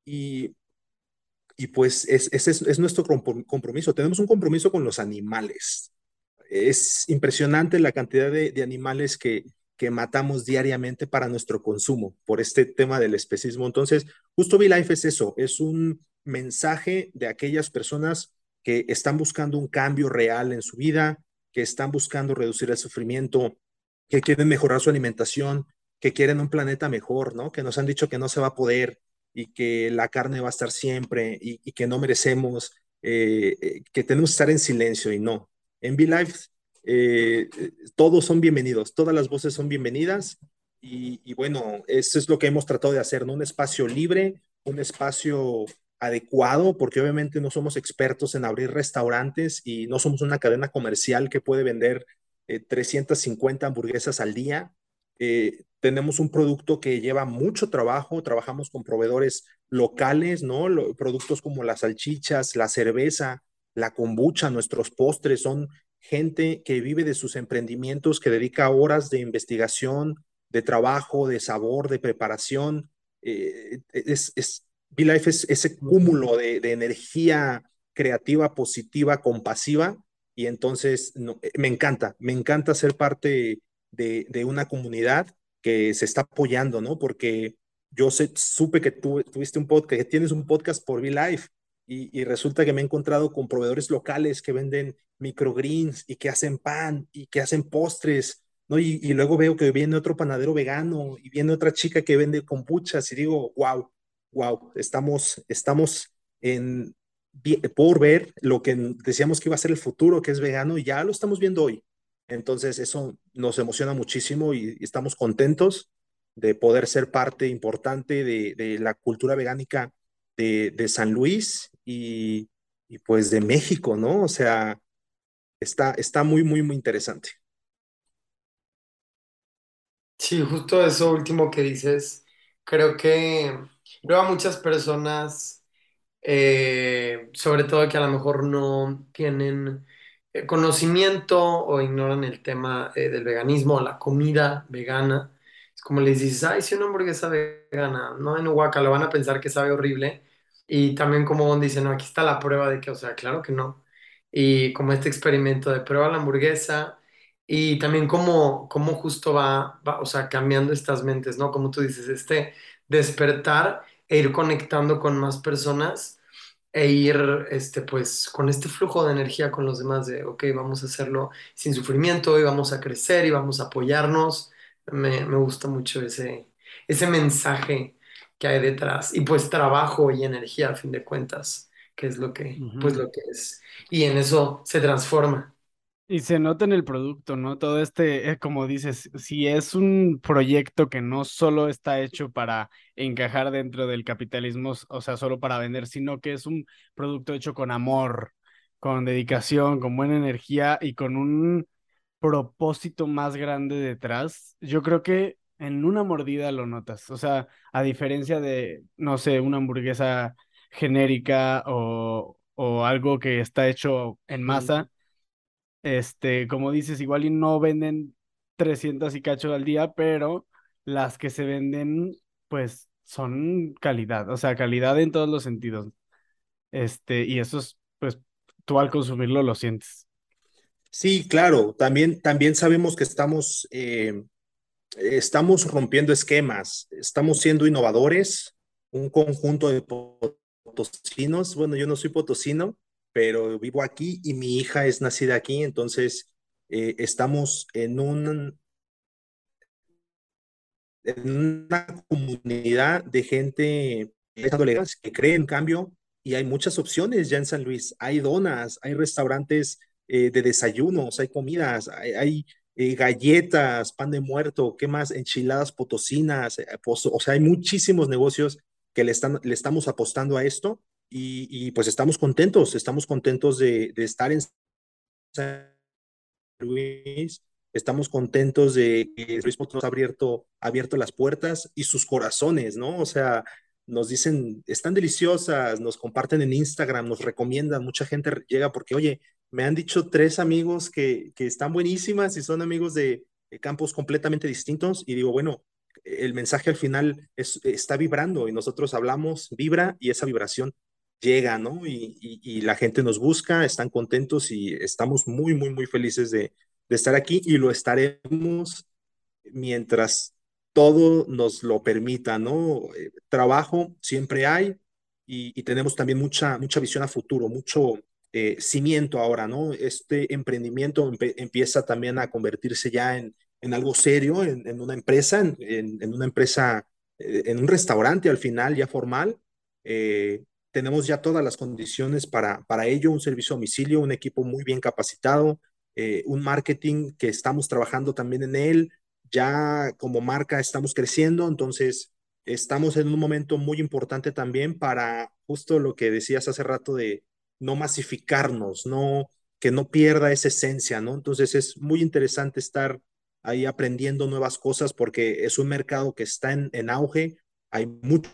y, y pues es- ese es, es nuestro compro- compromiso. Tenemos un compromiso con los animales. Es impresionante la cantidad de, de animales que, que matamos diariamente para nuestro consumo por este tema del especismo. Entonces, justo Be Life es eso, es un mensaje de aquellas personas que están buscando un cambio real en su vida, que están buscando reducir el sufrimiento, que quieren mejorar su alimentación, que quieren un planeta mejor, ¿no? Que nos han dicho que no se va a poder y que la carne va a estar siempre y, y que no merecemos, eh, eh, que tenemos que estar en silencio y no. En Be Life, eh, eh, todos son bienvenidos, todas las voces son bienvenidas y, y bueno, eso es lo que hemos tratado de hacer, ¿no? Un espacio libre, un espacio adecuado, porque obviamente no somos expertos en abrir restaurantes y no somos una cadena comercial que puede vender eh, trescientas cincuenta hamburguesas al día. Eh, tenemos un producto que lleva mucho trabajo, trabajamos con proveedores locales, ¿no? Lo- productos como las salchichas, la cerveza, la kombucha, nuestros postres, son gente que vive de sus emprendimientos, que dedica horas de investigación, de trabajo, de sabor, de preparación. Eh, es, es, Be Life es ese cúmulo de, de energía creativa, positiva, compasiva, y entonces no, me encanta, me encanta ser parte de, de una comunidad que se está apoyando, ¿no? Porque yo sé, supe que tú tuviste un podcast, que tienes un podcast por V-Life, y, y resulta que me he encontrado con proveedores locales que venden microgreens y que hacen pan y que hacen postres, ¿no? Y, y luego veo que viene otro panadero vegano y viene otra chica que vende kombuchas y digo, wow, wow, estamos, estamos en, por ver lo que decíamos que iba a ser el futuro, que es vegano, y ya lo estamos viendo hoy. Entonces eso nos emociona muchísimo y, y estamos contentos de poder ser parte importante de, de la cultura vegánica de, de San Luis y, y pues de México, ¿no? O sea, está, está muy, muy, muy interesante. Sí, justo eso último que dices, creo que veo a muchas personas, eh, sobre todo que a lo mejor no tienen eh, conocimiento o ignoran el tema eh, del veganismo o la comida vegana. Como les dices, ay, si una hamburguesa vegana, no, en Oaxaca, lo van a pensar que sabe horrible. Y también como dicen, no, aquí está la prueba de que, o sea, claro que no. Y como este experimento de prueba la hamburguesa y también cómo, cómo justo va, va, o sea, cambiando estas mentes, ¿no? Como tú dices, este despertar e ir conectando con más personas e ir, este, pues, con este flujo de energía con los demás de, ok, vamos a hacerlo sin sufrimiento y vamos a crecer y vamos a apoyarnos. Me, me gusta mucho ese, ese mensaje que hay detrás. Y pues trabajo y energía, a fin de cuentas, que es lo que, uh-huh. pues lo que es. Y en eso se transforma. Y se nota en el producto, ¿no? Todo este, eh, como dices, si es un proyecto que no solo está hecho para encajar dentro del capitalismo, o sea, solo para vender, sino que es un producto hecho con amor, con dedicación, con buena energía y con un propósito más grande detrás, yo creo que en una mordida lo notas. O sea, a diferencia de, no sé, una hamburguesa genérica o, o algo que está hecho en masa, este, como dices, igual y no venden trescientas y cacho al día, pero las que se venden, pues, son calidad. O sea, calidad en todos los sentidos. Este, y eso es, pues, tú al consumirlo lo sientes. Sí, claro, también, también sabemos que estamos, eh, estamos rompiendo esquemas, estamos siendo innovadores, un conjunto de potosinos. Bueno, yo no soy potosino, pero vivo aquí y mi hija es nacida aquí, entonces eh, estamos en, un, en una comunidad de gente que cree en cambio y hay muchas opciones ya en San Luis. Hay donas, hay restaurantes Eh, de desayunos, hay comidas, hay, hay eh, galletas, pan de muerto, ¿qué más? Enchiladas potosinas, eh, posto, o sea, hay muchísimos negocios que le, están, le estamos apostando a esto y, y pues estamos contentos, estamos contentos de, de estar en San Luis, estamos contentos de que Luis Potosí ha abierto, abierto las puertas y sus corazones, ¿no? O sea, nos dicen, están deliciosas, nos comparten en Instagram, nos recomiendan, mucha gente llega porque, oye, me han dicho tres amigos que, que están buenísimas y son amigos de, de campos completamente distintos. Y digo, bueno, el mensaje al final es, está vibrando y nosotros hablamos, vibra y esa vibración llega, ¿no? Y, y, y la gente nos busca, están contentos y estamos muy, muy, muy felices de, de estar aquí y lo estaremos mientras todo nos lo permita, ¿no? Eh, trabajo siempre hay y, y tenemos también mucha, mucha visión a futuro, mucho... Eh, cimiento ahora, ¿no? Este emprendimiento empe- empieza también a convertirse ya en, en algo serio, en, en una empresa, en, en una empresa, eh, en un restaurante al final ya formal. Eh, tenemos ya todas las condiciones para, para ello, un servicio a domicilio, un equipo muy bien capacitado, eh, un marketing que estamos trabajando también en él. Ya como marca estamos creciendo, entonces estamos en un momento muy importante también para justo lo que decías hace rato de no masificarnos, no, que no pierda esa esencia, ¿no? Entonces es muy interesante estar ahí aprendiendo nuevas cosas porque es un mercado que está en, en auge, hay much-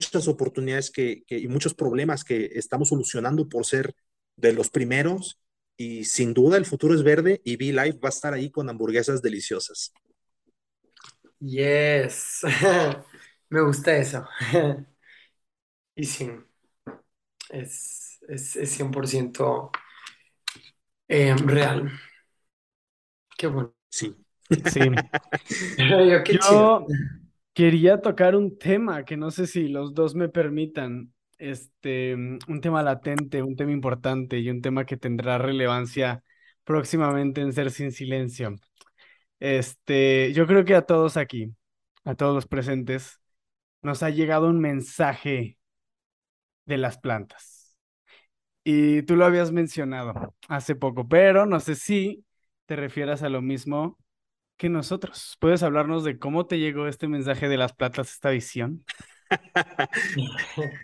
muchas oportunidades que, que, y muchos problemas que estamos solucionando por ser de los primeros y sin duda el futuro es verde y V-Life va a estar ahí con hamburguesas deliciosas. Yes, me gusta eso. Y sí, es... Es, es cien por ciento Eh, real. Qué bueno. Sí. Sí. Yo, qué chido. Quería tocar un tema que no sé si los dos me permitan. Este, un tema latente, un tema importante y un tema que tendrá relevancia próximamente en Ser Sin Silencio. Este, yo creo que a todos aquí, a todos los presentes, nos ha llegado un mensaje de las plantas. Y tú lo habías mencionado hace poco, pero no sé si te refieras a lo mismo que nosotros. ¿Puedes hablarnos de cómo te llegó este mensaje de las plantas, esta visión?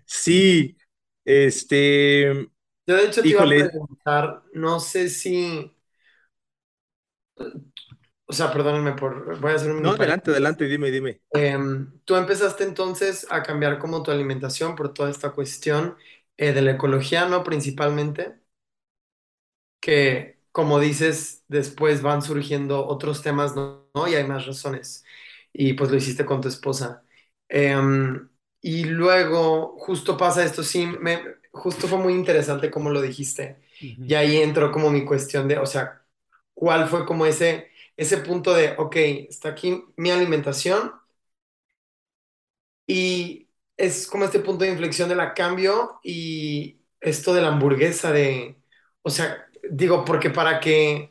Sí, este... Yo de hecho te Híjole. iba a preguntar, no sé si... O sea, perdónenme por... Voy a hacer un... No, adelante, adelante, dime, dime. Eh, tú empezaste entonces a cambiar como tu alimentación por toda esta cuestión eh, de la ecología, ¿no? Principalmente, que como dices, después van surgiendo otros temas, ¿no? ¿No? Y hay más razones. Y pues lo hiciste con tu esposa. Eh, y luego justo pasa esto, sí, me, justo fue muy interesante como lo dijiste. Uh-huh. Y ahí entró como mi cuestión de, o sea, ¿cuál fue como ese... Ese punto de, ok, está aquí mi alimentación y es como este punto de inflexión de la cambio y esto de la hamburguesa de, o sea, digo, porque para que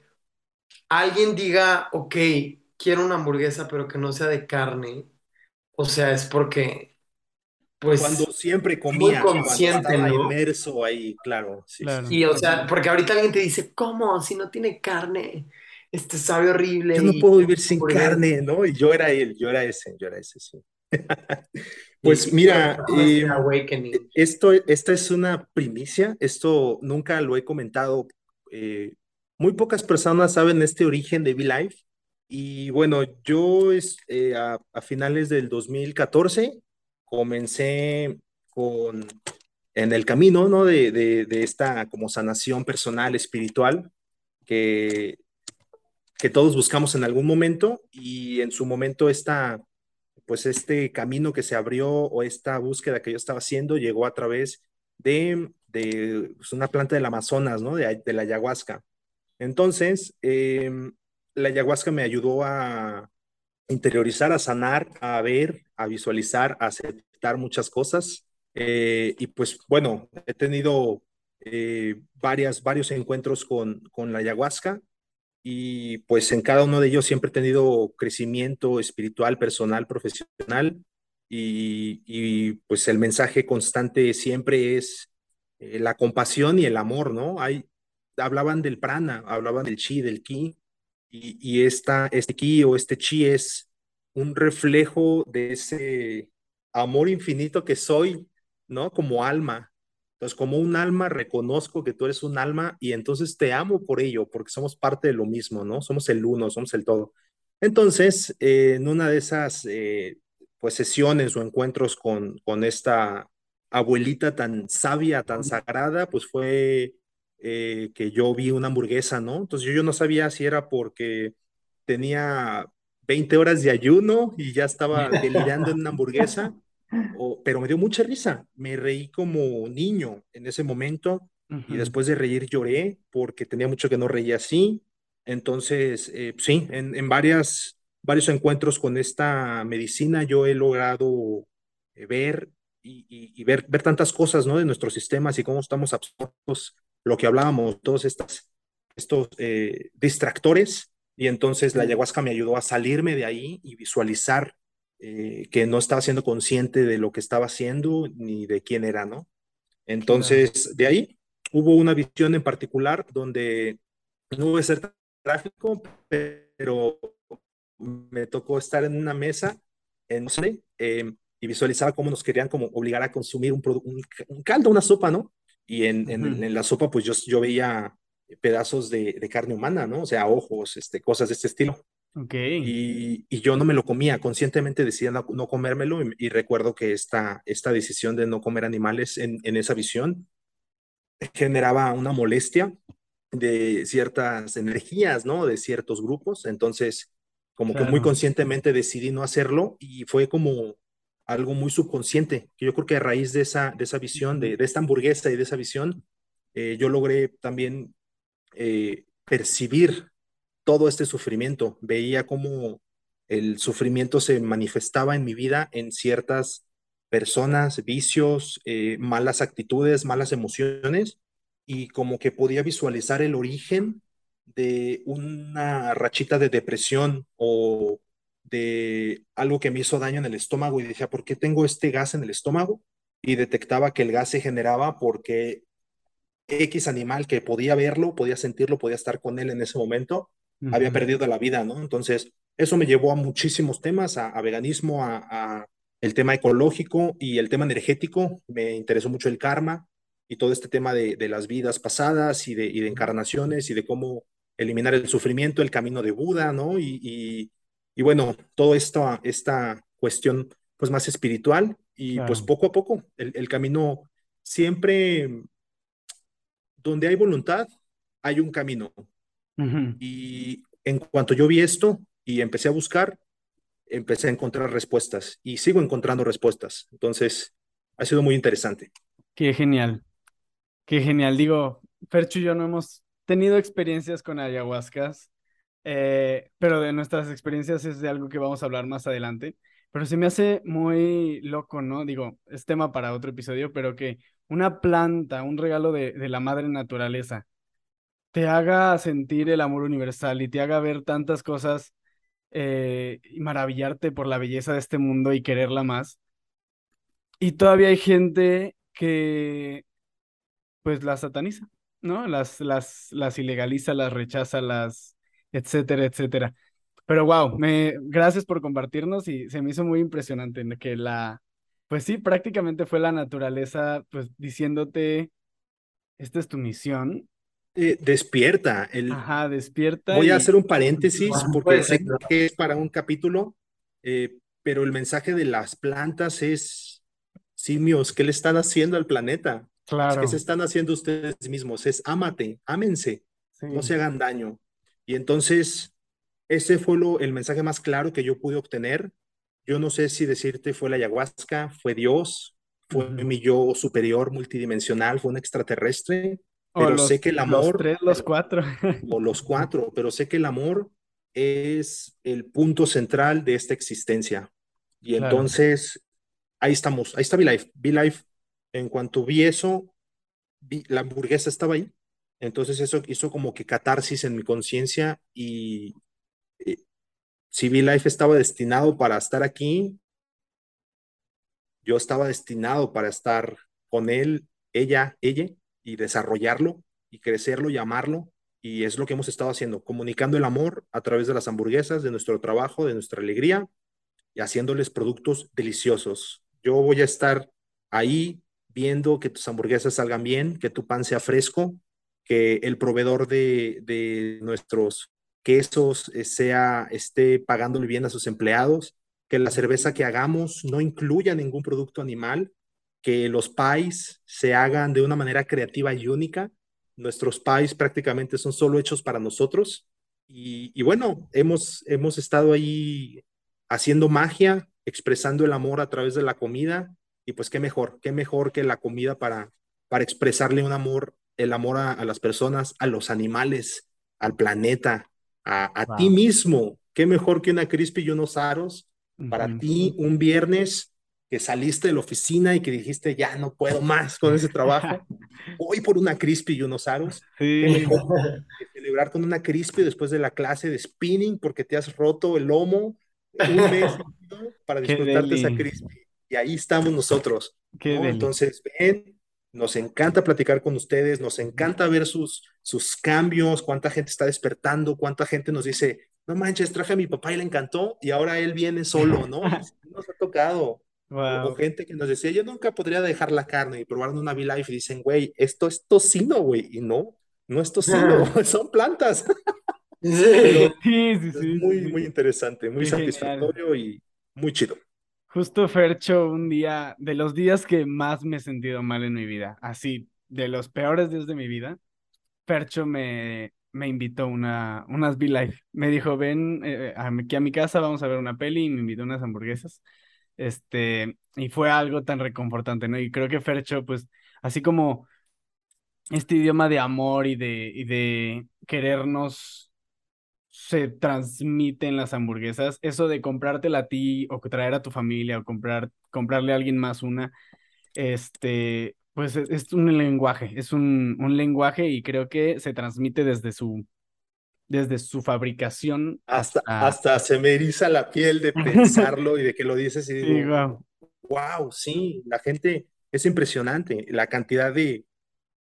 alguien diga, ok, quiero una hamburguesa pero que no sea de carne, o sea, es porque, pues... Cuando siempre comía, muy consciente, ¿no? Inmerso ahí, claro. Sí, claro. Y, o sea, porque ahorita alguien te dice, ¿cómo? Si no tiene carne... Este sabe horrible. Yo no puedo vivir sin carne, ¿no? Y yo era él, yo era ese, yo era ese, sí. Pues mira, eh, esto, esta es una primicia, esto nunca lo he comentado. Eh, muy pocas personas saben este origen de V-Life. Y bueno, yo es, eh, a, a finales del dos mil catorce comencé con, en el camino, ¿no? De, de, de esta como sanación personal, espiritual, que... que todos buscamos en algún momento, y en su momento esta, pues este camino que se abrió o esta búsqueda que yo estaba haciendo llegó a través de, de pues una planta del Amazonas, ¿no? De, de la ayahuasca. Entonces, eh, la ayahuasca me ayudó a interiorizar, a sanar, a ver, a visualizar, a aceptar muchas cosas. Eh, y pues bueno, he tenido eh, varias, varios encuentros con, con la ayahuasca. Y pues en cada uno de ellos siempre he tenido crecimiento espiritual, personal, profesional, y, y pues el mensaje constante siempre es eh, la compasión y el amor, ¿no? Hay, hablaban del prana, hablaban del chi, del ki, y, y esta, este ki o este chi es un reflejo de ese amor infinito que soy, ¿no? Como alma. Entonces, como un alma, reconozco que tú eres un alma y entonces te amo por ello, porque somos parte de lo mismo, ¿no? Somos el uno, somos el todo. Entonces, eh, en una de esas eh, pues sesiones o encuentros con, con esta abuelita tan sabia, tan sagrada, pues fue eh, que yo vi una hamburguesa, ¿no? Entonces, yo, yo no sabía si era porque tenía veinte horas de ayuno y ya estaba delirando en una hamburguesa. O, pero me dio mucha risa, me reí como niño en ese momento. Uh-huh. Y después de reír lloré porque tenía mucho que no reía así. Entonces, eh, sí, en, en varias, varios encuentros con esta medicina yo he logrado eh, ver y, y, y ver, ver tantas cosas, ¿no? De nuestros sistemas y cómo estamos absortos, lo que hablábamos, todos estas, estos eh, distractores. Y entonces la ayahuasca me ayudó a salirme de ahí y visualizar Eh, que no estaba siendo consciente de lo que estaba haciendo ni de quién era, ¿no? Entonces, de ahí hubo una visión en particular donde no hubo ser tráfico, pero me tocó estar en una mesa en, eh, y visualizaba cómo nos querían como obligar a consumir un, un, un caldo, una sopa, ¿no? Y en, uh-huh. en, en la sopa, pues yo, yo veía pedazos de, de carne humana, ¿no? O sea, ojos, este, cosas de este estilo. Okay. Y, y yo no me lo comía, conscientemente decidí no, no comérmelo y, y recuerdo que esta, esta decisión de no comer animales en, en esa visión generaba una molestia de ciertas energías, ¿no? De ciertos grupos, entonces como claro. que muy conscientemente decidí no hacerlo y fue como algo muy subconsciente, que yo creo que a raíz de esa, de esa visión, de, de esta hamburguesa y de esa visión, eh, yo logré también eh, percibir todo este sufrimiento. Veía cómo el sufrimiento se manifestaba en mi vida en ciertas personas, vicios, eh, malas actitudes, malas emociones, y como que podía visualizar el origen de una rachita de depresión o de algo que me hizo daño en el estómago, y decía, ¿por qué tengo este gas en el estómago? Y detectaba que el gas se generaba porque X animal que podía verlo, podía sentirlo, podía estar con él en ese momento, uh-huh. había perdido la vida, ¿no? Entonces, eso me llevó a muchísimos temas, a, a veganismo, a, a el tema ecológico y el tema energético. Me interesó mucho el karma y todo este tema de, de las vidas pasadas y de, y de encarnaciones y de cómo eliminar el sufrimiento, el camino de Buda, ¿no? Y, y, y bueno, toda esta, esta cuestión pues más espiritual. Y claro. pues poco a poco, el, el camino siempre, donde hay voluntad, hay un camino. Uh-huh. Y en cuanto yo vi esto y empecé a buscar, empecé a encontrar respuestas y sigo encontrando respuestas. Entonces, ha sido muy interesante. Qué genial, qué genial. Digo, Ferchu y yo no hemos tenido experiencias con ayahuascas, eh, pero de nuestras experiencias es de algo que vamos a hablar más adelante. Pero se me hace muy loco, ¿no? Digo, es tema para otro episodio, pero que una planta, un regalo de, de la madre naturaleza, te haga sentir el amor universal y te haga ver tantas cosas eh, y maravillarte por la belleza de este mundo y quererla más. Y todavía hay gente que, pues, las sataniza, ¿no? Las, las, las ilegaliza, las rechaza, las etcétera, etcétera. Pero wow, me, gracias por compartirnos y se me hizo muy impresionante que la, pues sí, prácticamente fue la naturaleza pues diciéndote, esta es tu misión. Eh, despierta. El... Ajá, despierta. Voy y... a hacer un paréntesis wow, porque sé ser, que no. es para un capítulo, eh, pero el mensaje de las plantas es, simios, ¿qué le están haciendo al planeta? Claro. ¿Qué se están haciendo ustedes mismos? Es ámate, ámense, sí. no se hagan daño. Y entonces... Ese fue lo, el mensaje más claro que yo pude obtener. Yo no sé si decirte fue la ayahuasca, fue Dios, fue uh-huh. mi yo superior multidimensional, fue un extraterrestre, o pero los, sé que el amor... Los tres, los cuatro. O los cuatro, pero sé que el amor es el punto central de esta existencia. Y claro. entonces, ahí estamos, ahí está V-Life. V-Life, en cuanto vi eso, vi, la hamburguesa estaba ahí. Entonces eso hizo como que catarsis en mi conciencia y... Si V-Life estaba destinado para estar aquí, yo estaba destinado para estar con él, ella, ella, y desarrollarlo, y crecerlo, y amarlo, y es lo que hemos estado haciendo, comunicando el amor a través de las hamburguesas, de nuestro trabajo, de nuestra alegría, y haciéndoles productos deliciosos. Yo voy a estar ahí, viendo que tus hamburguesas salgan bien, que tu pan sea fresco, que el proveedor de, de nuestros que eso sea, esté pagándole bien a sus empleados, que la cerveza que hagamos no incluya ningún producto animal, que los pies se hagan de una manera creativa y única. Nuestros pies prácticamente son solo hechos para nosotros. Y, y bueno, hemos, hemos estado ahí haciendo magia, expresando el amor a través de la comida. Y pues qué mejor, qué mejor que la comida para, para expresarle un amor, el amor a, a las personas, a los animales, al planeta. A, a wow. ti mismo, qué mejor que una crispy y unos aros, uh-huh. para ti un viernes que saliste de la oficina y que dijiste ya no puedo más con ese trabajo, voy por una crispy y unos aros, sí. qué mejor que celebrar con una crispy después de la clase de spinning porque te has roto el lomo un mes para disfrutarte esa crispy, y ahí estamos nosotros, ¿no? Entonces ven, nos encanta platicar con ustedes, nos encanta ver sus, sus cambios, cuánta gente está despertando, cuánta gente nos dice, no manches, traje a mi papá y le encantó, y ahora él viene solo, ¿no? Nos ha tocado. Wow. O gente que nos decía, yo nunca podría dejar la carne, y probaron una V-Life y dicen, güey, esto es tocino, güey, y no, no es tocino, son plantas. Sí, sí, sí, sí. Muy, muy interesante, muy satisfactorio y muy chido. Justo, Fercho, un día, de los días que más me he sentido mal en mi vida, así, de los peores días de mi vida, Fercho me, me invitó una, unas V-Life. Me dijo, ven eh, aquí a mi casa, vamos a ver una peli, y me invitó unas hamburguesas. Este, y fue algo tan reconfortante, ¿no? Y creo que Fercho, pues, así como este idioma de amor y de, y de querernos se transmite en las hamburguesas. Eso de comprártela a ti o traer a tu familia o comprar, comprarle a alguien más una, este, pues es, es un lenguaje, es un, un lenguaje y creo que se transmite desde su... desde su fabricación hasta, hasta... hasta se me eriza la piel de pensarlo y de que lo dices y digo, sí, wow. wow, sí, la gente, es impresionante la cantidad de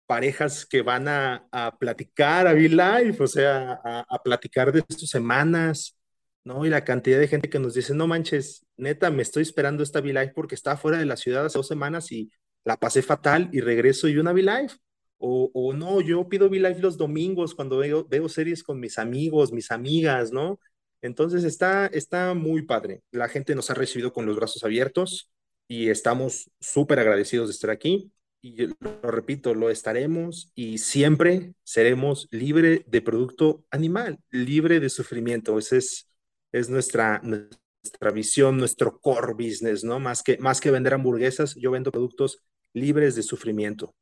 parejas que van a, a platicar a V-Life, o sea, a, a platicar de sus semanas, ¿no? Y la cantidad de gente que nos dice, no manches, neta, me estoy esperando esta V-Life porque estaba fuera de la ciudad hace dos semanas y la pasé fatal y regreso y una V-Life. O, o no, yo pido V-Life los domingos cuando veo, veo series con mis amigos, mis amigas, ¿no? Entonces está, está muy padre. La gente nos ha recibido con los brazos abiertos y estamos súper agradecidos de estar aquí. Y lo repito, lo estaremos y siempre seremos libre de producto animal, libre de sufrimiento. Esa es, es nuestra, nuestra visión, nuestro core business, ¿no? Más que, más que vender hamburguesas, yo vendo productos libres de sufrimiento.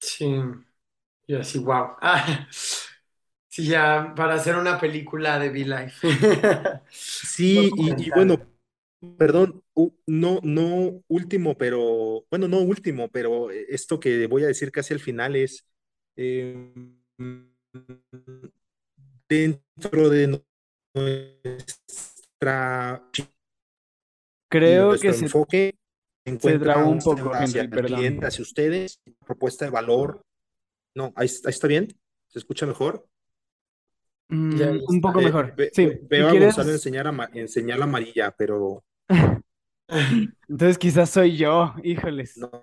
Sí, yo así, wow. Ah, sí, ya, para hacer una película de V-Life. Sí, y, y bueno, perdón, no, no último, pero, bueno, no último, pero esto que voy a decir casi al final es, eh, dentro de nuestra... Creo nuestro que enfoque... Se... Se trabó un poco, hacia gente, el cliente, hacia ustedes, propuesta de valor. No, ahí, ahí está bien, se escucha mejor. Mm, ya, un poco eh, mejor. Ve, sí. Veo a quieres... Gonzalo enseñar, a, enseñar la amarilla, pero. Entonces quizás soy yo, híjoles. No,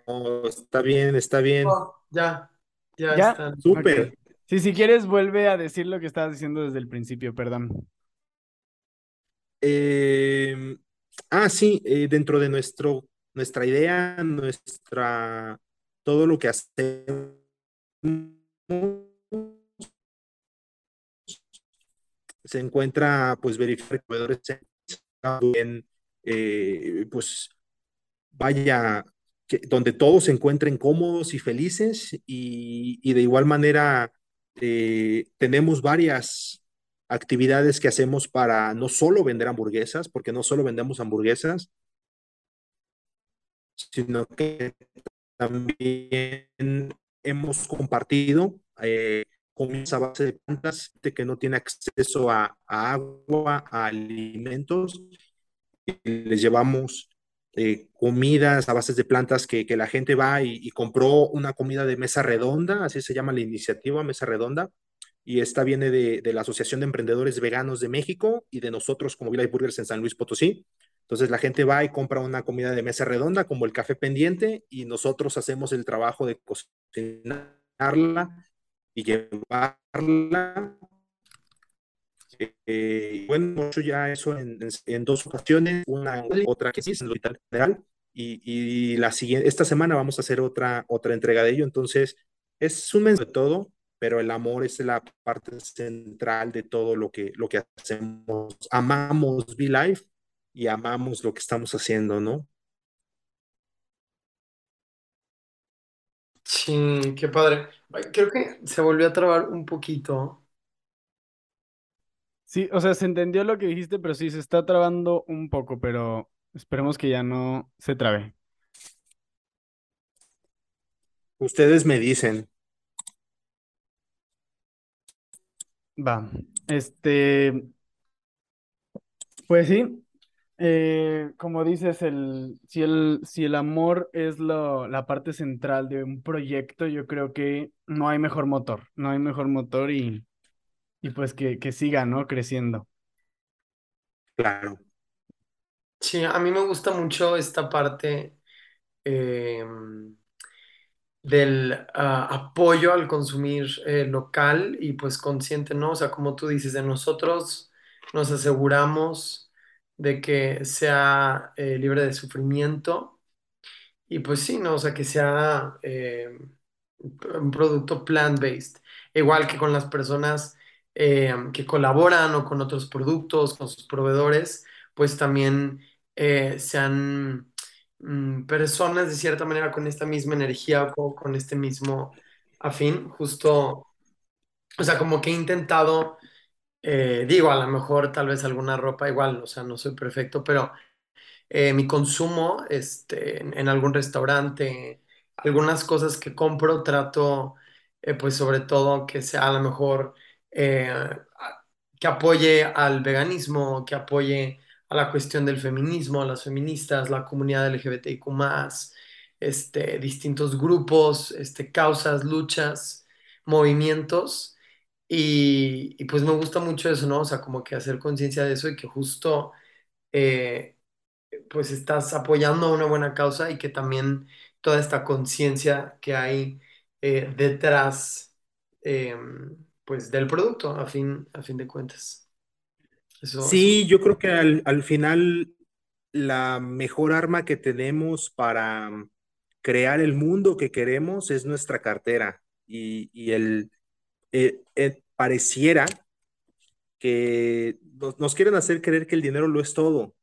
está bien, está bien. Oh, ya, ya, ya está. Súper. Okay. Sí, si quieres, vuelve a decir lo que estabas diciendo desde el principio, perdón. Eh, ah, sí, eh, dentro de nuestro. Nuestra idea, nuestra, todo lo que hacemos, se encuentra, pues, verificar proveedores en, eh, pues, vaya, que, donde todos se encuentren cómodos y felices y, y de igual manera eh, tenemos varias actividades que hacemos para no solo vender hamburguesas, porque no solo vendemos hamburguesas, sino que también hemos compartido eh, comidas a base de plantas que no tiene acceso a, a agua, a alimentos. Les llevamos eh, comidas a base de plantas que, que la gente va y, y compró una comida de Mesa Redonda, así se llama la iniciativa Mesa Redonda, y esta viene de, de la Asociación de Emprendedores Veganos de México y de nosotros como V-Life Burgers en San Luis Potosí. Entonces la gente va y compra una comida de mesa redonda como el café pendiente y nosotros hacemos el trabajo de cocinarla y llevarla. Eh, bueno, hecho ya eso en, en dos ocasiones, una otra que sí en el hospital general y, y la siguiente, esta semana vamos a hacer otra, otra entrega de ello. Entonces es un mensaje de todo, pero el amor es la parte central de todo lo que, lo que hacemos. Amamos V-Life y amamos lo que estamos haciendo, ¿no? Sí, qué padre. Creo que se volvió a trabar un poquito. Sí, o sea, se entendió lo que dijiste, pero sí, se está trabando un poco, pero esperemos que ya no se trabe. Ustedes me dicen. Va, este... Pues sí. Eh, como dices, el, si, el, si el amor es lo, la parte central de un proyecto, yo creo que no hay mejor motor, no hay mejor motor y, y pues que, que siga, ¿no? Creciendo. Claro. Sí, a mí me gusta mucho esta parte eh, del uh, apoyo al consumir eh, local y pues consciente, ¿no? O sea, como tú dices, de nosotros nos aseguramos de que sea eh, libre de sufrimiento y pues sí, ¿no? O sea, que sea eh, un producto plant-based, igual que con las personas eh, que colaboran o con otros productos, con sus proveedores, pues también eh, sean mm, personas de cierta manera con esta misma energía o con, con este mismo afín, justo, o sea, como que he intentado, eh, digo, a lo mejor tal vez alguna ropa igual, o sea, no soy perfecto, pero eh, mi consumo este, en, en algún restaurante, algunas cosas que compro, trato, eh, pues sobre todo que sea a lo mejor eh, a- que apoye al veganismo, que apoye a la cuestión del feminismo, a las feministas, la comunidad L G B T I Q más, este, distintos grupos, este, causas, luchas, movimientos. Y, y pues me gusta mucho eso, ¿no? O sea, como que hacer conciencia de eso y que justo eh, pues estás apoyando a una buena causa y que también toda esta conciencia que hay eh, detrás eh, pues del producto, a fin, a fin de cuentas. Eso, eso. Sí, yo creo que al, al final la mejor arma que tenemos para crear el mundo que queremos es nuestra cartera y, y el eh, eh, pareciera que nos, nos quieren hacer creer que el dinero lo es todo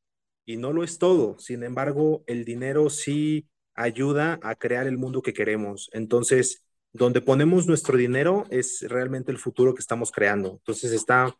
y no lo es todo. Sin embargo, el dinero sí ayuda a crear el mundo que queremos. Entonces, donde ponemos nuestro dinero es realmente el futuro que estamos creando. Entonces, está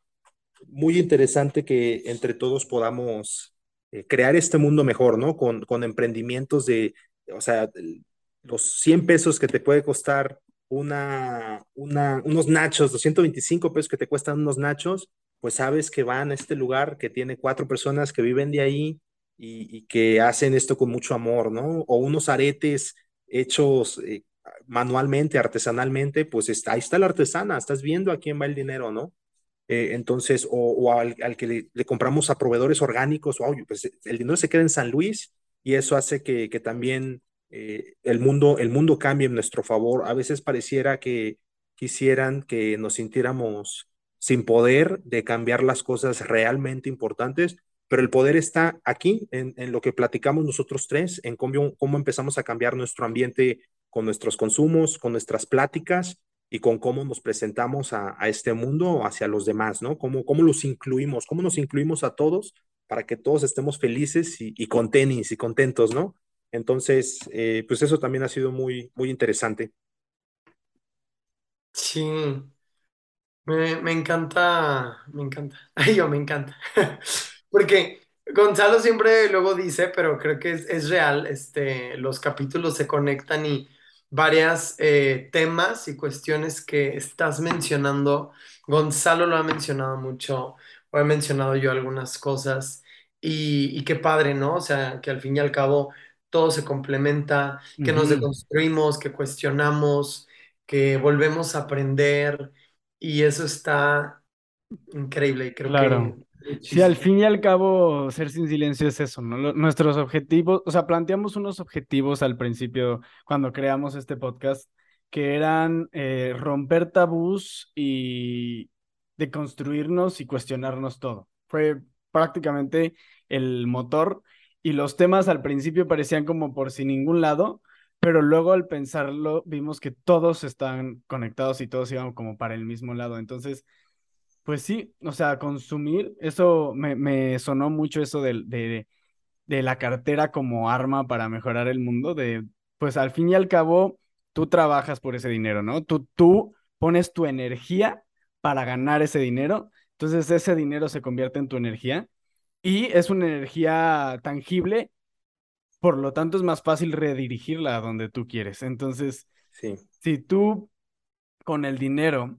muy interesante que entre todos podamos eh, crear este mundo mejor, ¿no? Con, con emprendimientos de, o sea, el- los cien pesos que te puede costar una, una, unos nachos, los ciento veinticinco pesos que te cuestan unos nachos, pues sabes que van a este lugar que tiene cuatro personas que viven de ahí y, y que hacen esto con mucho amor, ¿no? O unos aretes hechos eh, manualmente, artesanalmente, pues está, ahí está la artesana, estás viendo a quién va el dinero, ¿no? Eh, entonces, o, o al, al que le, le compramos a proveedores orgánicos, wow, pues el dinero se queda en San Luis y eso hace que, que también eh, el mundo, el mundo cambie en nuestro favor. A veces pareciera que quisieran que nos sintiéramos sin poder de cambiar las cosas realmente importantes, pero el poder está aquí, en, en lo que platicamos nosotros tres, en cómo, cómo empezamos a cambiar nuestro ambiente con nuestros consumos, con nuestras pláticas y con cómo nos presentamos a, a este mundo, hacia los demás, ¿no? Cómo, cómo los incluimos, cómo nos incluimos a todos para que todos estemos felices y, y con tenis y contentos, ¿no? Entonces, eh, pues eso también ha sido muy, muy interesante. Sí, me, me encanta, me encanta. Ay, yo me encanta. Porque Gonzalo siempre luego dice, pero creo que es, es real, este, los capítulos se conectan y varias eh, temas y cuestiones que estás mencionando, Gonzalo lo ha mencionado mucho, o he mencionado yo algunas cosas, y, y qué padre, ¿no? O sea, que al fin y al cabo todo se complementa, que nos Ujú. deconstruimos, que cuestionamos, que volvemos a aprender, y eso está increíble, y creo que Claro. es Sí, al chiste. fin y al cabo, ser sin silencio es eso, ¿no? Lo- nuestros objetivos, o sea, planteamos unos objetivos al principio cuando creamos este podcast que eran eh, romper tabús y deconstruirnos y cuestionarnos todo. Fue prácticamente el motor y los temas al principio parecían como por sin ningún lado, pero luego al pensarlo vimos que todos están conectados y todos iban como para el mismo lado. Entonces, pues sí, o sea, consumir, eso me, me sonó mucho eso del- de, de la cartera como arma para mejorar el mundo, de, pues al fin y al cabo, tú trabajas por ese dinero, ¿no? Tú, tú pones tu energía para ganar ese dinero, entonces ese dinero se convierte en tu energía y es una energía tangible, por lo tanto es más fácil redirigirla a donde tú quieres. Entonces, Sí. si tú con el dinero,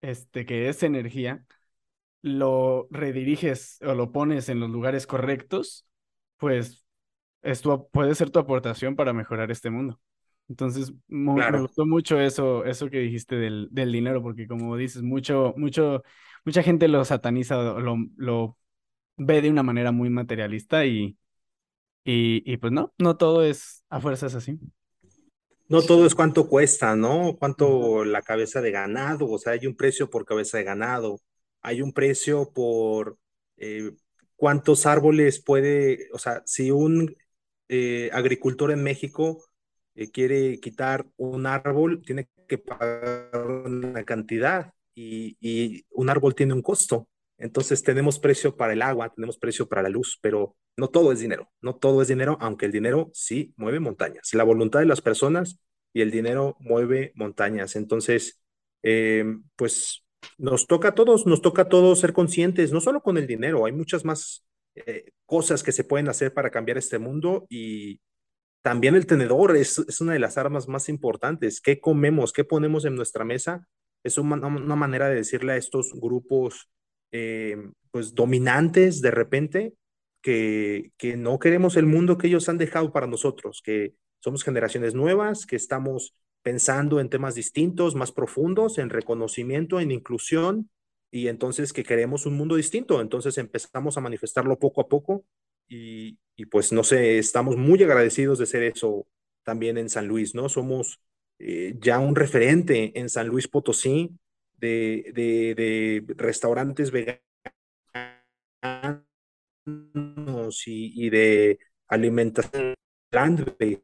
este, que es energía, lo rediriges o lo pones en los lugares correctos, pues es tu ap- puede ser tu aportación para mejorar este mundo. Entonces, mu- me Claro. gustó mucho eso, eso que dijiste del, del dinero, porque como dices, mucho, mucho, mucha gente lo sataniza, o lo, lo ve de una manera muy materialista y, y, y pues no, no todo es a fuerzas así. No todo es cuánto cuesta, ¿no? Ujú. Cuánto la cabeza de ganado, o sea, hay un precio por cabeza de ganado, hay un precio por eh, cuántos árboles puede, o sea, si un eh, agricultor en México eh, quiere quitar un árbol, tiene que pagar una cantidad y, y un árbol tiene un costo. Entonces tenemos precio para el agua, tenemos precio para la luz, pero no todo es dinero, no todo es dinero, aunque el dinero sí mueve montañas. La voluntad de las personas y el dinero mueve montañas. Entonces, eh, pues nos toca a todos, nos toca a todos ser conscientes, no solo con el dinero, hay muchas más eh, cosas que se pueden hacer para cambiar este mundo, y también el tenedor es, es una de las armas más importantes. ¿Qué comemos? ¿Qué ponemos en nuestra mesa? Es una, una manera de decirle a estos grupos eh, pues dominantes de repente que, que no queremos el mundo que ellos han dejado para nosotros, que somos generaciones nuevas, que estamos pensando en temas distintos, más profundos, en reconocimiento, en inclusión, y entonces que queremos un mundo distinto. Entonces empezamos a manifestarlo poco a poco y, y pues no sé, estamos muy agradecidos de ser eso también en San Luis, ¿no? Somos eh, ya un referente en San Luis Potosí de, de, de restaurantes veganos y, y de alimentación land-based.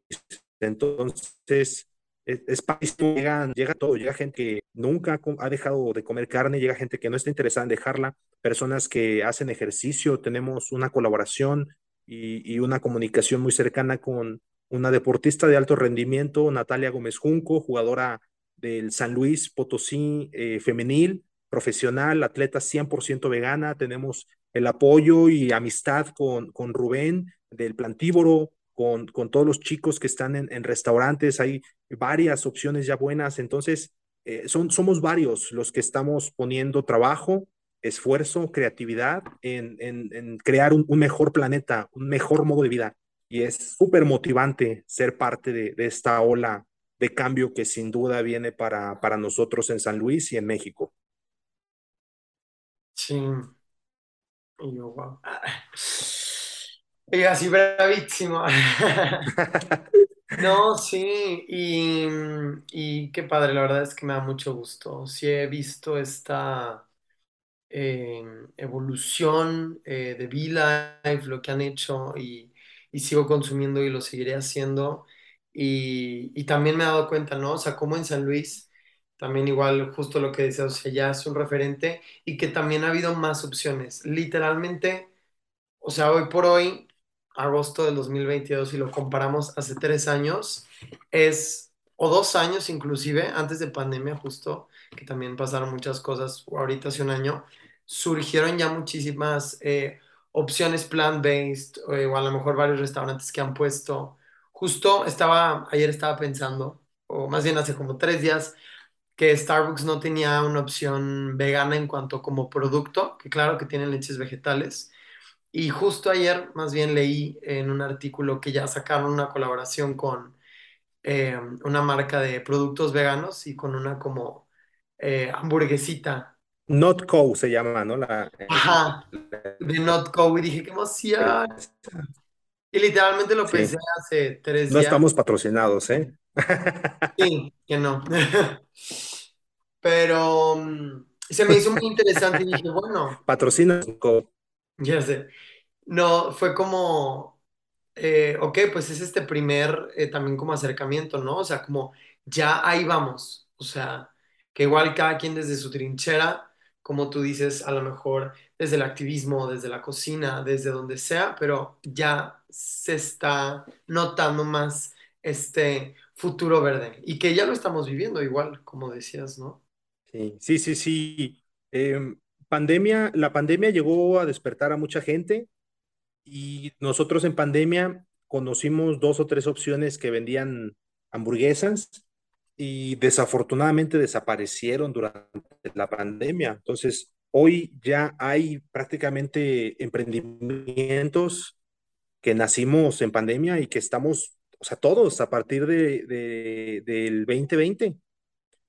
Entonces es, es país, llegan, llega todo, llega gente que nunca ha dejado de comer carne, llega gente que no está interesada en dejarla, personas que hacen ejercicio. Tenemos una colaboración y, y una comunicación muy cercana con una deportista de alto rendimiento, Natalia Gómez Junco, jugadora del San Luis Potosí eh, femenil, profesional, atleta cien por ciento vegana. Tenemos el apoyo y amistad con, con Rubén del Plantívoro, Con, con todos los chicos que están en, en restaurantes. Hay varias opciones ya buenas. Entonces, eh, son, somos varios los que estamos poniendo trabajo, esfuerzo, creatividad en, en, en crear un, un mejor planeta, un mejor modo de vida. Y es súper motivante ser parte de, de esta ola de cambio que sin duda viene para, para nosotros en San Luis y en México. Sí. Y yo, wow. Y así bravísimo. No, sí, y, y qué padre, la verdad es que me da mucho gusto. Sí he visto esta eh, evolución eh, de V-Life, lo que han hecho, y, y sigo consumiendo y lo seguiré haciendo. Y, y también me he dado cuenta, ¿no? O sea, como en San Luis, también igual justo lo que decía, o sea, ya es un referente y que también ha habido más opciones. Literalmente, o sea, hoy por hoy, agosto del dos mil veintidós, si lo comparamos hace tres años, es, o dos años inclusive, antes de pandemia justo, que también pasaron muchas cosas, ahorita hace un año, surgieron ya muchísimas eh, opciones plant-based, o, o a lo mejor varios restaurantes que han puesto. Justo estaba, ayer estaba pensando, o más bien hace como tres días, que Starbucks no tenía una opción vegana en cuanto como producto, que claro que tienen leches vegetales. Y justo ayer, más bien, leí en un artículo que ya sacaron una colaboración con eh, una marca de productos veganos y con una como eh, hamburguesita. Not Co se llama, ¿no? La, Ajá, de Not Co. Y dije, qué emoción. Y literalmente lo pensé sí. hace tres no días. No estamos patrocinados, ¿eh? Sí, que no. Pero se me hizo muy interesante y dije, bueno. Patrocina Co. Ya sé. No, fue como, eh, ok, pues es este primer eh, también como acercamiento, ¿no? O sea, como ya ahí vamos. O sea, que igual cada quien desde su trinchera, como tú dices, a lo mejor desde el activismo, desde la cocina, desde donde sea, pero ya se está notando más este futuro verde y que ya lo estamos viviendo igual, como decías, ¿no? Sí, sí, sí, sí. Eh... Pandemia, la pandemia llegó a despertar a mucha gente y nosotros en pandemia conocimos dos o tres opciones que vendían hamburguesas y desafortunadamente desaparecieron durante la pandemia. Entonces, hoy ya hay prácticamente emprendimientos que nacimos en pandemia y que estamos, o sea, todos a partir de, de, del veinte veinte.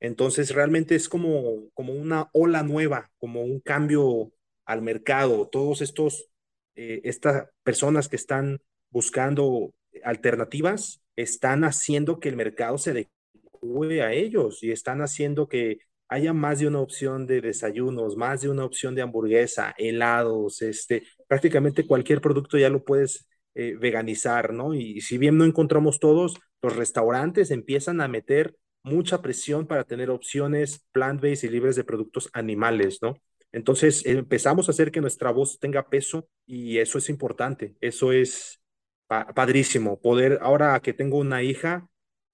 Entonces realmente es como, como una ola nueva, como un cambio al mercado. Todos estos, eh, estas personas que están buscando alternativas están haciendo que el mercado se adecue a ellos y están haciendo que haya más de una opción de desayunos, más de una opción de hamburguesa, helados, este, prácticamente cualquier producto ya lo puedes eh, veganizar, ¿no? Y, y si bien no encontramos todos, los restaurantes empiezan a meter mucha presión para tener opciones plant-based y libres de productos animales, ¿no? Entonces empezamos a hacer que nuestra voz tenga peso y eso es importante, eso es pa- padrísimo. Poder, ahora que tengo una hija,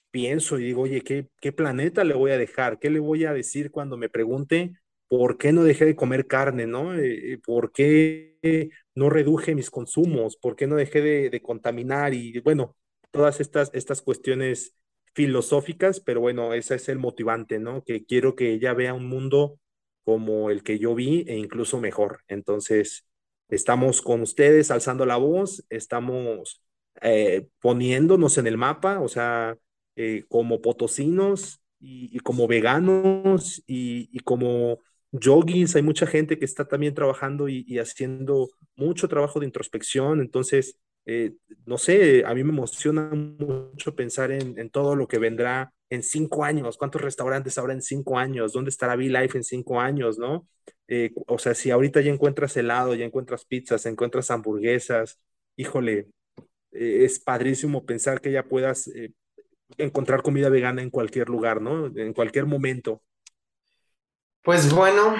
pienso y digo, oye, ¿qué, qué planeta le voy a dejar? ¿Qué le voy a decir cuando me pregunte por qué no dejé de comer carne, ¿no? ¿Por qué no reduje mis consumos? ¿Por qué no dejé de, de contaminar? Y bueno, todas estas, estas cuestiones filosóficas, pero bueno, ese es el motivante, ¿no? Que quiero que ella vea un mundo como el que yo vi e incluso mejor. Entonces, estamos con ustedes alzando la voz, estamos eh, poniéndonos en el mapa, o sea, eh, como potosinos y, y como veganos y, y como yogis. Hay mucha gente que está también trabajando y, y haciendo mucho trabajo de introspección, entonces... Eh, no sé, a mí me emociona mucho pensar en, en todo lo que vendrá en cinco años, cuántos restaurantes habrá en cinco años, dónde estará V-Life en cinco años, ¿no? Eh, o sea, si ahorita ya encuentras helado, ya encuentras pizzas, encuentras hamburguesas, híjole, eh, es padrísimo pensar que ya puedas eh, encontrar comida vegana en cualquier lugar, ¿no? En cualquier momento. Pues bueno,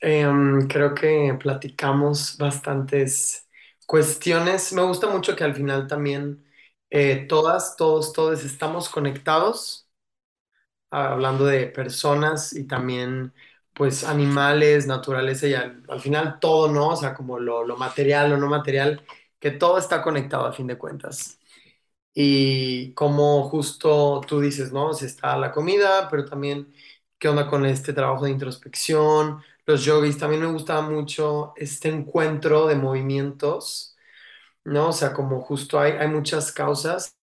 eh, creo que platicamos bastantes... cuestiones. Me gusta mucho que al final también eh, todas, todos, todos estamos conectados, hablando de personas y también pues animales, naturaleza y al, al final todo, ¿no? O sea, como lo, lo material, lo no material, que todo está conectado a fin de cuentas. Y como justo tú dices, ¿no? Si está la comida, pero también qué onda con este trabajo de introspección, los yogis, también me gustaba mucho este encuentro de movimientos, ¿no? O sea, como justo hay, hay muchas causas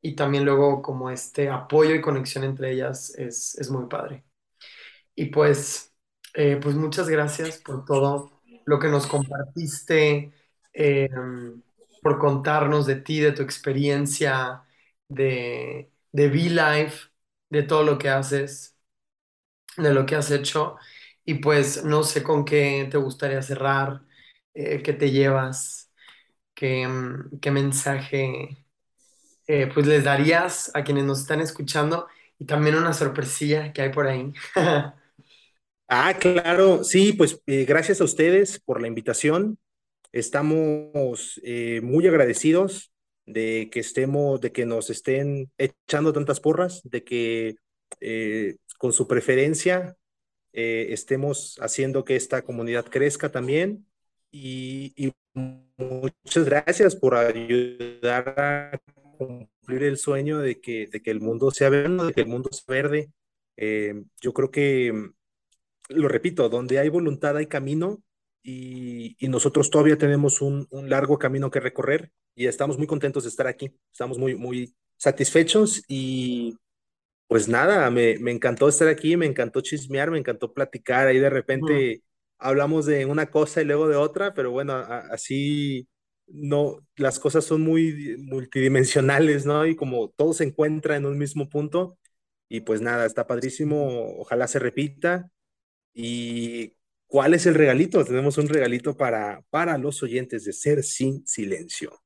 y también luego como este apoyo y conexión entre ellas es, es muy padre. Y pues, eh, pues muchas gracias por todo lo que nos compartiste, eh, por contarnos de ti, de tu experiencia, de, de V-Life, de todo lo que haces, de lo que has hecho. Y pues no sé con qué te gustaría cerrar, eh, qué te llevas, qué, qué mensaje eh, pues les darías a quienes nos están escuchando y también una sorpresilla que hay por ahí. Ah, claro, sí, pues eh, gracias a ustedes por la invitación. Estamos eh, muy agradecidos de que estemos, de que nos estén echando tantas porras, de que eh, con su preferencia... Eh, estemos haciendo que esta comunidad crezca también y, y muchas gracias por ayudar a cumplir el sueño de que, de que el mundo sea verde, de que el mundo sea verde. Eh, yo creo que, lo repito, donde hay voluntad hay camino y, y nosotros todavía tenemos un, un largo camino que recorrer y estamos muy contentos de estar aquí, estamos muy, muy satisfechos y... Pues nada, me, me encantó estar aquí, me encantó chismear, me encantó platicar. Ahí de repente uh-huh. hablamos de una cosa y luego de otra, pero bueno, a, así no, las cosas son muy multidimensionales, ¿no? Y como todo se encuentra en un mismo punto, y pues nada, está padrísimo, ojalá se repita. ¿Y cuál es el regalito? Tenemos un regalito para, para los oyentes de Ser Sin Silencio.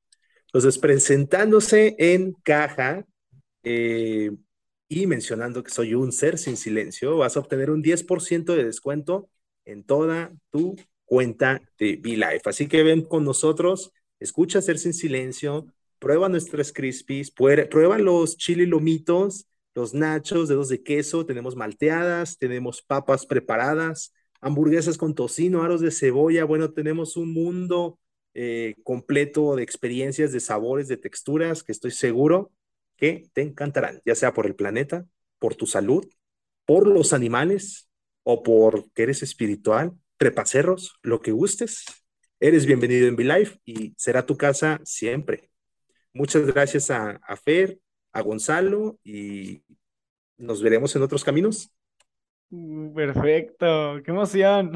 Entonces, presentándose en caja, eh. y mencionando que soy un ser sin silencio, vas a obtener un diez por ciento de descuento en toda tu cuenta de V-Life. Así que ven con nosotros, escucha Ser Sin Silencio, prueba nuestras crispies, prueba los chili lomitos, los nachos, dedos de queso, tenemos malteadas, tenemos papas preparadas, hamburguesas con tocino, aros de cebolla. Bueno, tenemos un mundo eh, completo de experiencias, de sabores, de texturas, que estoy seguro que te encantarán, ya sea por el planeta, por tu salud, por los animales, o por que eres espiritual, trepacerros, lo que gustes. Eres bienvenido en V-Life y será tu casa siempre. Muchas gracias a, a Fer, a Gonzalo, y nos veremos en otros caminos. Perfecto, qué emoción.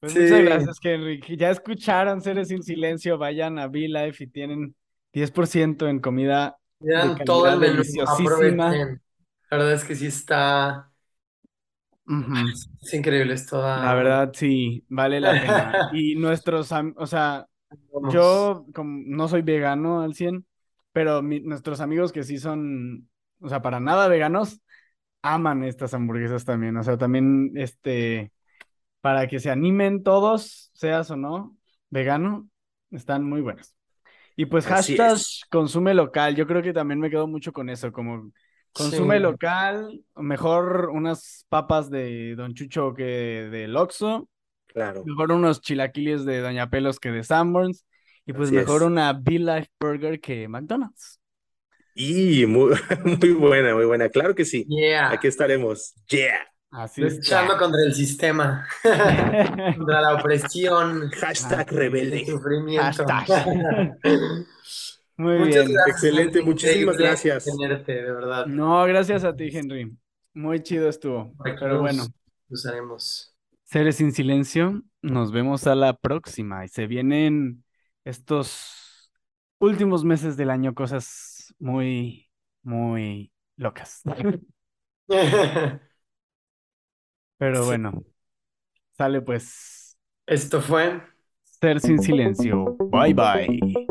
Pues sí. Muchas gracias, Henry. Ya escucharon Seres Sin Silencio, vayan a V-Life y tienen diez por ciento en comida. Vean todo el menú, aprovechen. La verdad es que sí está... Uh-huh. Es increíble, es toda... La verdad, sí, vale la pena. Y nuestros, o sea, Vamos. yo como, no soy vegano al cien, pero mi, nuestros amigos que sí son, o sea, para nada veganos, aman estas hamburguesas también. O sea, también, este... para que se animen todos, seas o no vegano, están muy buenos. Y pues hashtag consume local, yo creo que también me quedo mucho con eso, como consume sí. local, mejor unas papas de Don Chucho que del Oxxo, claro. mejor unos chilaquiles de Doña Pelos que de Sanborns, y pues así mejor es. Una V-Life Burger que McDonald's. Y muy, muy buena, muy buena, claro que sí, yeah. aquí estaremos, yeah. Así es. Luchando contra el sistema, contra la opresión. Hashtag rebelde. Sufrimiento. Hashtag. Muy Muchas bien. Gracias, excelente, Henry. Muchísimas gracias. Tenerte, de verdad. No, gracias a ti, Henry. Muy chido estuvo. Aquí pero nos, bueno. Usaremos. Seres sin silencio, nos vemos a la próxima. Y se vienen estos últimos meses del año cosas muy, muy locas. Pero bueno, sale pues. Esto fue Ser sin silencio. Bye bye.